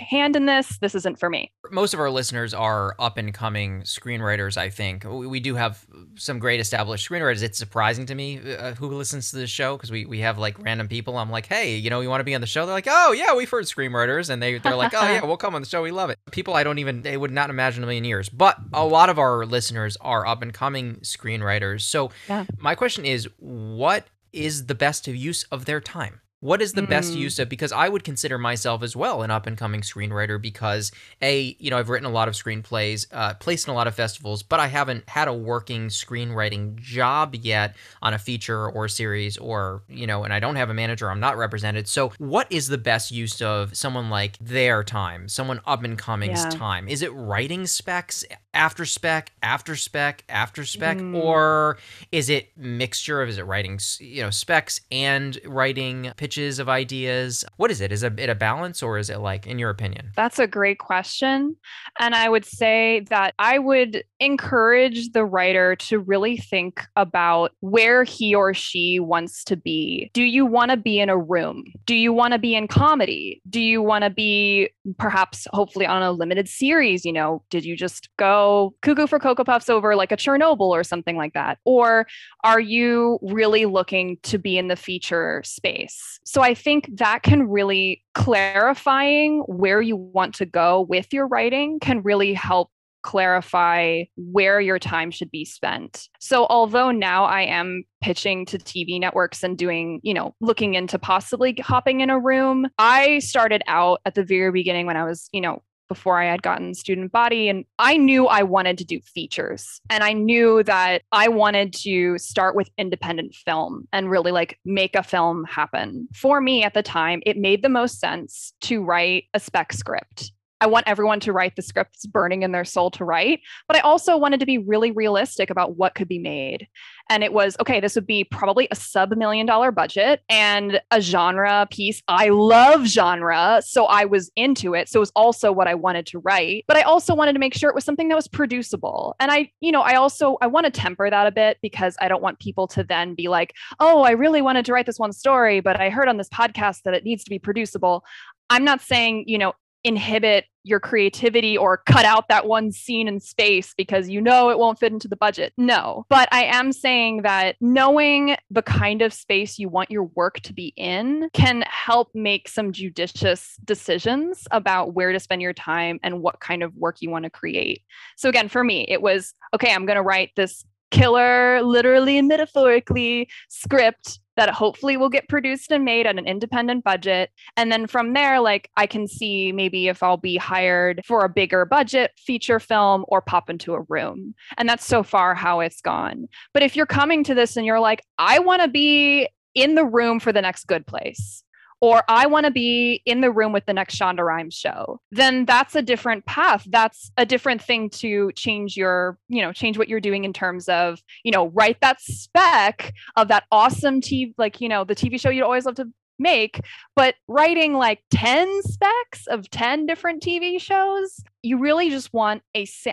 hand in this. This isn't for me. Most of our listeners are up and coming screenwriters, I think. We do have some great established screenwriters. It's surprising to me who listens to to the show because we have like random people. I'm like, hey, you know, you want to be on the show? They're like, oh yeah, we've heard screenwriters, and they're like, oh yeah, we'll come on the show. We love it. People they would not imagine a million years. But a lot of our listeners are up and coming screenwriters. So my question is, what is the best use of their time? What is the best use of, because I would consider myself as well an up-and-coming screenwriter because, A, you know, I've written a lot of screenplays, placed in a lot of festivals, but I haven't had a working screenwriting job yet on a feature or series or, you know, and I don't have a manager, I'm not represented. So what is the best use of someone like their time, someone up-and-coming's time? Is it writing specs, after spec, after spec, after spec, or is it mixture of, is it writing, you know, specs and writing pitches? Of ideas? What is it? Is it a balance, or is it like, in your opinion? That's a great question. And I would say that I would encourage the writer to really think about where he or she wants to be. Do you want to be in a room? Do you want to be in comedy? Do you want to be perhaps hopefully on a limited series? You know, did you just go cuckoo for Cocoa Puffs over like a Chernobyl or something like that? Or are you really looking to be in the feature space? So I think that can really, clarifying where you want to go with your writing can really help clarify where your time should be spent. So although now I am pitching to TV networks and doing, you know, looking into possibly hopping in a room, I started out at the very beginning when I was, you know, before I had gotten Student Body. And I knew I wanted to do features. And I knew that I wanted to start with independent film and really like make a film happen. For me at the time, it made the most sense to write a spec script. I want everyone to write the script that's burning in their soul to write, but I also wanted to be really realistic about what could be made. And it was, okay, this would be probably a sub-$1 million budget and a genre piece. I love genre, so I was into it. So it was also what I wanted to write, but I also wanted to make sure it was something that was producible. And I want to temper that a bit because I don't want people to then be like, oh, I really wanted to write this one story, but I heard on this podcast that it needs to be producible. I'm not saying, you know, inhibit your creativity or cut out that one scene in space because you know it won't fit into the budget. No, but I am saying that knowing the kind of space you want your work to be in can help make some judicious decisions about where to spend your time and what kind of work you want to create. So again, for me, it was, okay, I'm going to write this killer, literally and metaphorically, script that hopefully will get produced and made on an independent budget. And then from there, like I can see maybe if I'll be hired for a bigger budget feature film or pop into a room. And that's so far how it's gone. But if you're coming to this and you're like, I want to be in the room for the next Good Place, or I want to be in the room with the next Shonda Rhimes show, then that's a different path. That's a different thing to change your, you know, change what you're doing in terms of, you know, write that spec of that awesome TV, like, you know, the TV show you'd always love to make, but writing like 10 specs of 10 different TV shows, you really just want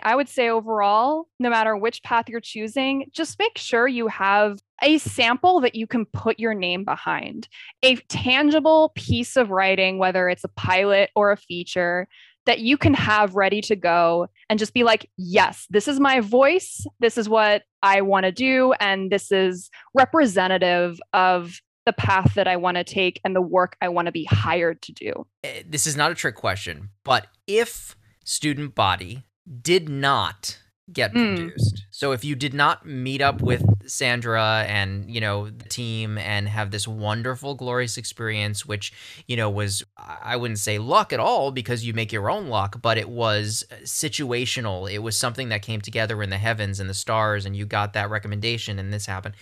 I would say overall, no matter which path you're choosing, just make sure you have a sample that you can put your name behind, a tangible piece of writing, whether it's a pilot or a feature, that you can have ready to go and just be like, yes, this is my voice. This is what I want to do. And this is representative of the path that I want to take and the work I want to be hired to do. This is not a trick question, but if Student Body did not get produced, so if you did not meet up with Sandra and, you know, the team and have this wonderful, glorious experience, which, you know, was, I wouldn't say luck at all because you make your own luck, but it was situational. It was something that came together in the heavens and the stars, and you got that recommendation and this happened.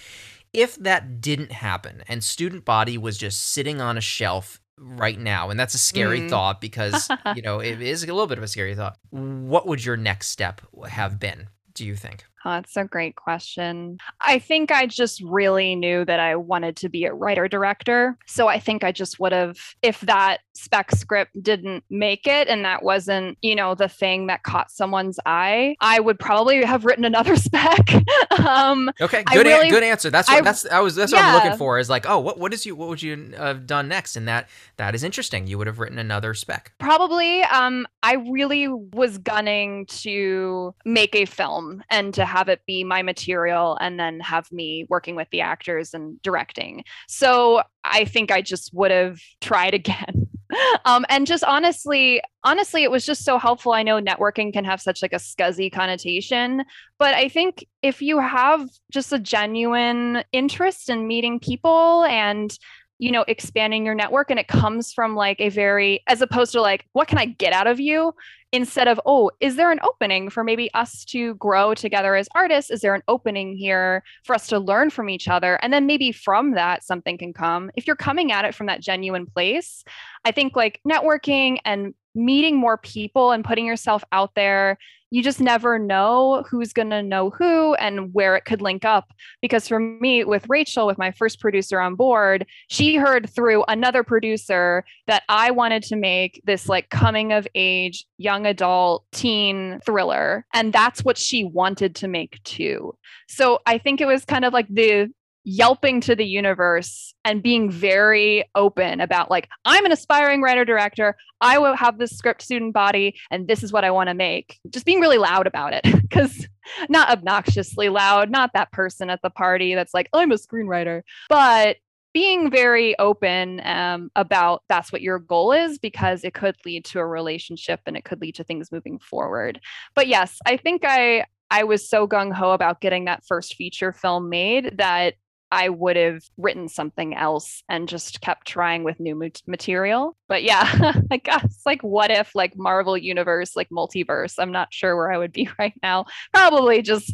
If that didn't happen and Student Body was just sitting on a shelf right now, and that's a scary thought because, you know, it is a little bit of a scary thought, what would your next step have been, do you think? Oh, that's a great question. I think I just really knew that I wanted to be a writer-director. So I think I just would have, if that spec script didn't make it and that wasn't, you know, the thing that caught someone's eye, I would probably have written another spec. Okay, good, really, good answer. That's what I'm looking for, is like, oh, what would you have done next? And that is interesting. You would have written another spec. Probably. I really was gunning to make a film and to have it be my material and then have me working with the actors and directing. So I think I just would have tried again. And just honestly, it was just so helpful. I know networking can have such like a scuzzy connotation, but I think if you have just a genuine interest in meeting people and, you know, expanding your network, and it comes from like a very, as opposed to like, what can I get out of you? Instead of, oh, is there an opening for maybe us to grow together as artists? Is there an opening here for us to learn from each other? And then maybe from that, something can come. If you're coming at it from that genuine place, I think like networking and meeting more people and putting yourself out there, you just never know who's going to know who and where it could link up. Because for me, with Rachel, with my first producer on board, she heard through another producer that I wanted to make this like coming of age, young adult, teen thriller. And that's what she wanted to make too. So I think it was kind of like the yelping to the universe and being very open about like, I'm an aspiring writer director. I will have this script, Student Body, and this is what I want to make. Just being really loud about it, because not obnoxiously loud, not that person at the party that's like, oh, I'm a screenwriter, but being very open about that's what your goal is, because it could lead to a relationship and it could lead to things moving forward. But yes, I think I was so gung-ho about getting that first feature film made that I would have written something else and just kept trying with new material. But yeah, I guess like what if like Marvel Universe, like multiverse, I'm not sure where I would be right now. Probably just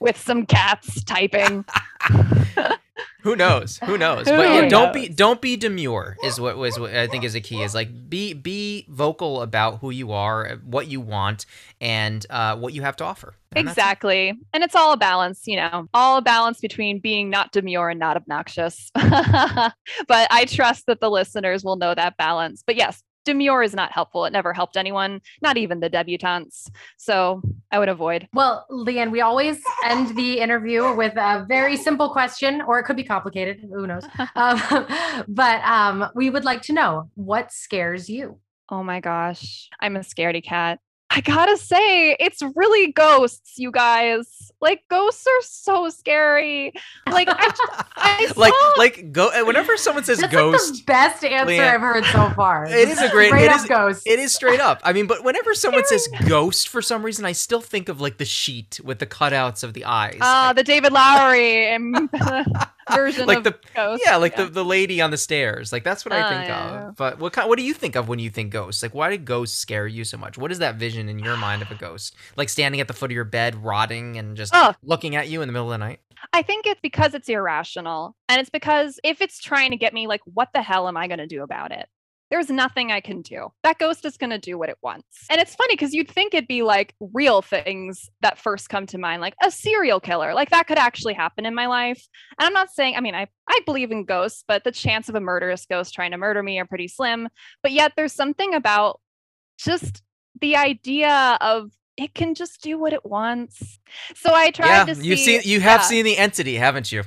with some cats typing. Who knows? Who knows? But yeah, don't be demure is what was what I think is a key, is like be vocal about who you are, what you want, and what you have to offer. And exactly. And it's all a balance, you know, all a balance between being not demure and not obnoxious. But I trust that the listeners will know that balance. But yes, demure is not helpful. It never helped anyone, not even the debutantes. So I would avoid. Well, Leanne, we always end the interview with a very simple question, or it could be complicated. Who knows? But we would like to know, what scares you? Oh my gosh, I'm a scaredy cat. I gotta say, it's really ghosts, you guys. Like, ghosts are so scary. Like, whenever someone says that's ghost, like the best answer Leanne, I've heard so far. It is a great ghost. It is straight up. I mean, but whenever someone says ghost, for some reason, I still think of like the sheet with the cutouts of the eyes. The David Lowery version like of the ghost. Yeah, like the lady on the stairs. Like that's what I think of. But what do you think of when you think ghosts? Like, why do ghosts scare you so much? What is that vision in your mind of a ghost, like standing at the foot of your bed rotting and just looking at you in the middle of the night? I think it's because it's irrational, and it's because if it's trying to get me, like, what the hell am I going to do about it? There's nothing I can do. That ghost is going to do what it wants. And it's funny because you'd think it'd be like real things that first come to mind, like a serial killer, like that could actually happen in my life. And I'm not saying, I mean, I believe in ghosts, but the chance of a murderous ghost trying to murder me are pretty slim. But yet there's something about just the idea of it can just do what it wants. So I tried to see. You have seen The Entity, haven't you?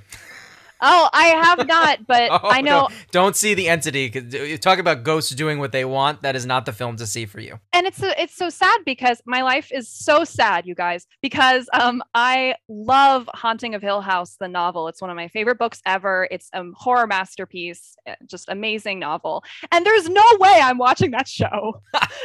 Oh, I have not, but I know. No. Don't see The Entity. You talk about ghosts doing what they want. That is not the film to see for you. And it's so sad because my life is so sad, you guys, because I love Haunting of Hill House, the novel. It's one of my favorite books ever. It's a horror masterpiece, just amazing novel. And there's no way I'm watching that show.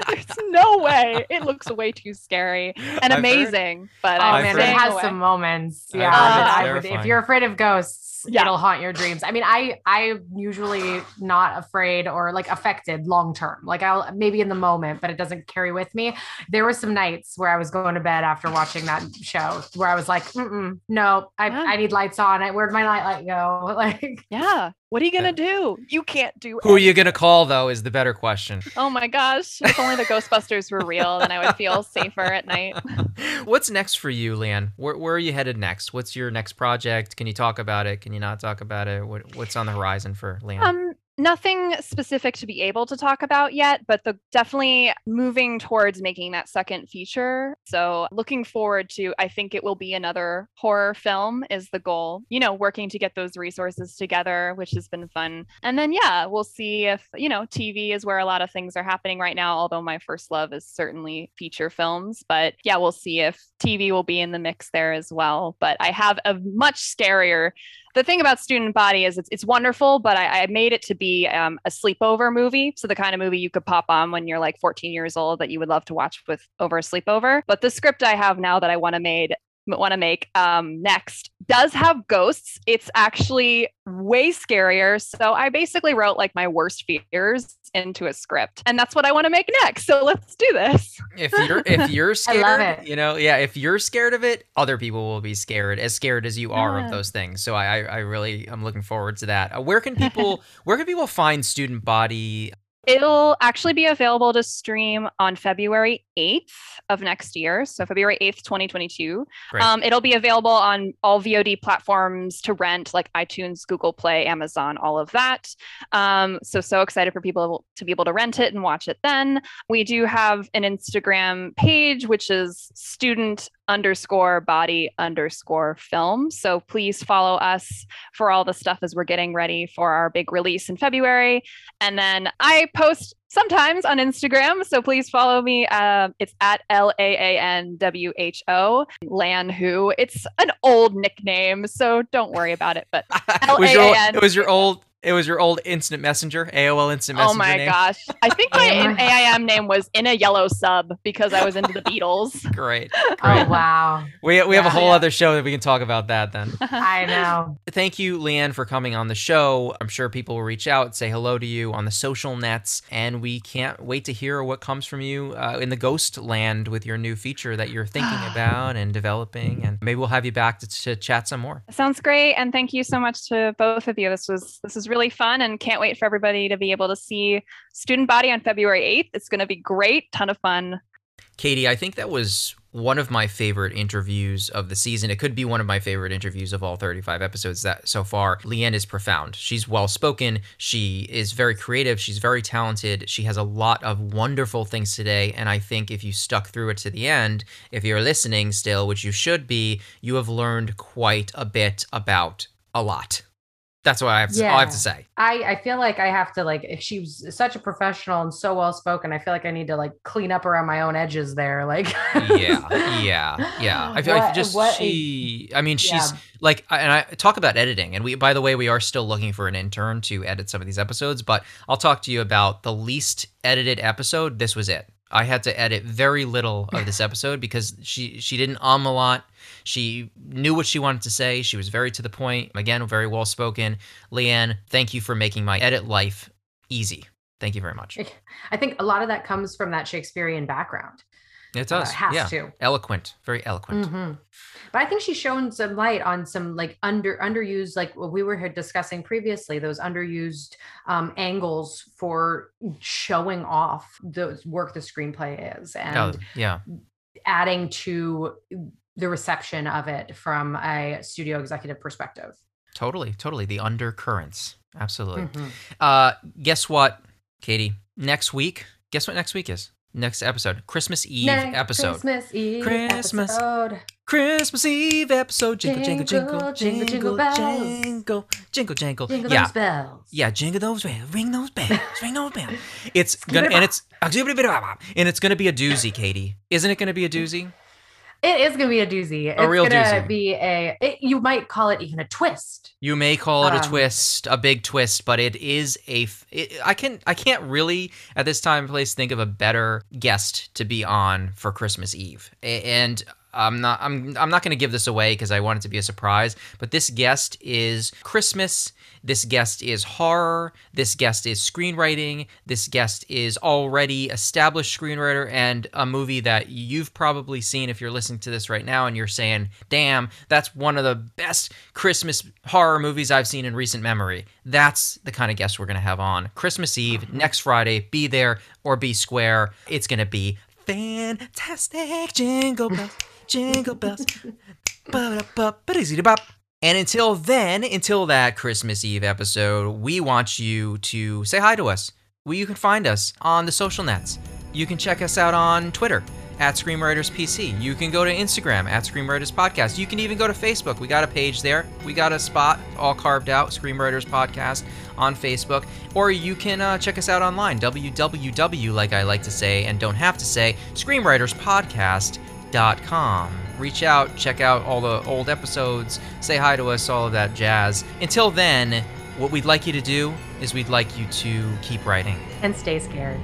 There's no way. It looks way too scary and amazing. But oh, man, it has some moments. Yeah, if you're afraid of ghosts. Yeah. It'll haunt your dreams. I mean, I'm usually not afraid or like affected long term. Like I'll maybe in the moment, but it doesn't carry with me. There were some nights where I was going to bed after watching that show where I was like, no, I need lights on. Where'd my nightlight go? Like, yeah. What are you going to do? You can't do anything. Who are you going to call, though, is the better question. Oh, my gosh. If only the Ghostbusters were real, then I would feel safer at night. What's next for you, Leanne? Where are you headed next? What's your next project? Can you talk about it? Can you not talk about it? What's on the horizon for Leanne? Nothing specific to be able to talk about yet, but definitely moving towards making that second feature. So looking forward to, I think it will be another horror film is the goal, you know, working to get those resources together, which has been fun. And then, yeah, we'll see if, you know, TV is where a lot of things are happening right now, although my first love is certainly feature films. But yeah, we'll see if TV will be in the mix there as well. But I have a much scarier. The thing about Student Body is it's wonderful, but I made it to be a sleepover movie. So the kind of movie you could pop on when you're like 14 years old that you would love to watch with over a sleepover. But the script I have now that I want to make next does have ghosts. It's actually way scarier. So I basically wrote like my worst fears into a script, and that's what I want to make next. So let's do this. If you're scared, you know, yeah. If you're scared of it, other people will be scared as you are of those things. So I really am looking forward to that. Where can people find Student Body? It'll actually be available to stream on February 8th of next year. So February 8th, 2022. It'll be available on all VOD platforms to rent, like iTunes, Google Play, Amazon, all of that. So excited for people to be able to rent it and watch it then. We do have an Instagram page, which is student_body_film. So please follow us for all the stuff as we're getting ready for our big release in February. And then I post sometimes on Instagram, so please follow me. It's at LAANWHO, Lan Who. It's an old nickname, so don't worry about it. But It was your old instant messenger, AOL instant messenger. Oh my name. Gosh. I think my AIM name was In a Yellow Sub because I was into the Beatles. Great. Oh, wow. We have a whole other show that we can talk about that then. I know. Thank you, Leanne, for coming on the show. I'm sure people will reach out, say hello to you on the social nets, and we can't wait to hear what comes from you in the ghost land with your new feature that you're thinking about and developing. And maybe we'll have you back to chat some more. Sounds great. And thank you so much to both of you. This is really fun, and can't wait for everybody to be able to see Student Body on February 8th. It's going to be great. Ton of fun. Katie, I think that was one of my favorite interviews of the season. It could be one of my favorite interviews of all 35 episodes that so far. Leanne is profound. She's well-spoken. She is very creative. She's very talented. She has a lot of wonderful things today. And I think if you stuck through it to the end, if you're listening still, which you should be, you have learned quite a bit about a lot. That's what I have to, all I have to say. I feel like I have to, like, if she was such a professional and so well-spoken, I feel like I need to, like, clean up around my own edges there. Like, yeah. I feel like she's like, and I talk about editing, and by the way, we are still looking for an intern to edit some of these episodes, but I'll talk to you about the least edited episode. This was it. I had to edit very little of this episode because she didn't a lot. She knew what she wanted to say. She was very to the point. Again, very well-spoken. Leanne, thank you for making my edit life easy. Thank you very much. I think a lot of that comes from that Shakespearean background. It does. It has to. Eloquent. Very eloquent. Mm-hmm. But I think she's shown some light on some, like, underused, like what we were discussing previously, those underused angles for showing off the work the screenplay is, and adding to the reception of it from a studio executive perspective. Totally. The undercurrents. Absolutely. Mm-hmm. Guess what, Katie? Guess what next week is? Next episode, Christmas Eve episode. Jingle, jingle, jingle bells. Yeah. Bells. Yeah, jingle those bells. Ring those bells. It's gonna be a doozy, Katie. Isn't it gonna be a doozy? It is gonna be a doozy. You might call it even a twist. You may call it a twist, a big twist, but it is I can't really at this time and place think of a better guest to be on for Christmas Eve. And I'm not gonna give this away because I want it to be a surprise. But this guest is Christmas. This guest is horror. This guest is screenwriting. This guest is already established screenwriter, and a movie that you've probably seen if you're listening to this right now and you're saying, damn, that's one of the best Christmas horror movies I've seen in recent memory. That's the kind of guest we're going to have on Christmas Eve next Friday. Be there or be square. It's going to be fantastic. Jingle bells, jingle bells. Ba-da-ba-ba-dee-dee-bop. And until that Christmas Eve episode, we want you to say hi to us. You can find us on the social nets. You can check us out on Twitter @ScreenwritersPC. You can go to Instagram @ScreenwritersPodcast. You can even go to Facebook. We got a page there. We got a spot all carved out, Screenwriters Podcast on Facebook. Or you can check us out online, www, like I like to say and don't have to say, screenwriterspodcast.com. iZombie.com. Reach out, check out all the old episodes, say hi to us, all of that jazz. Until then, what we'd like you to do is we'd like you to keep writing. And stay scared.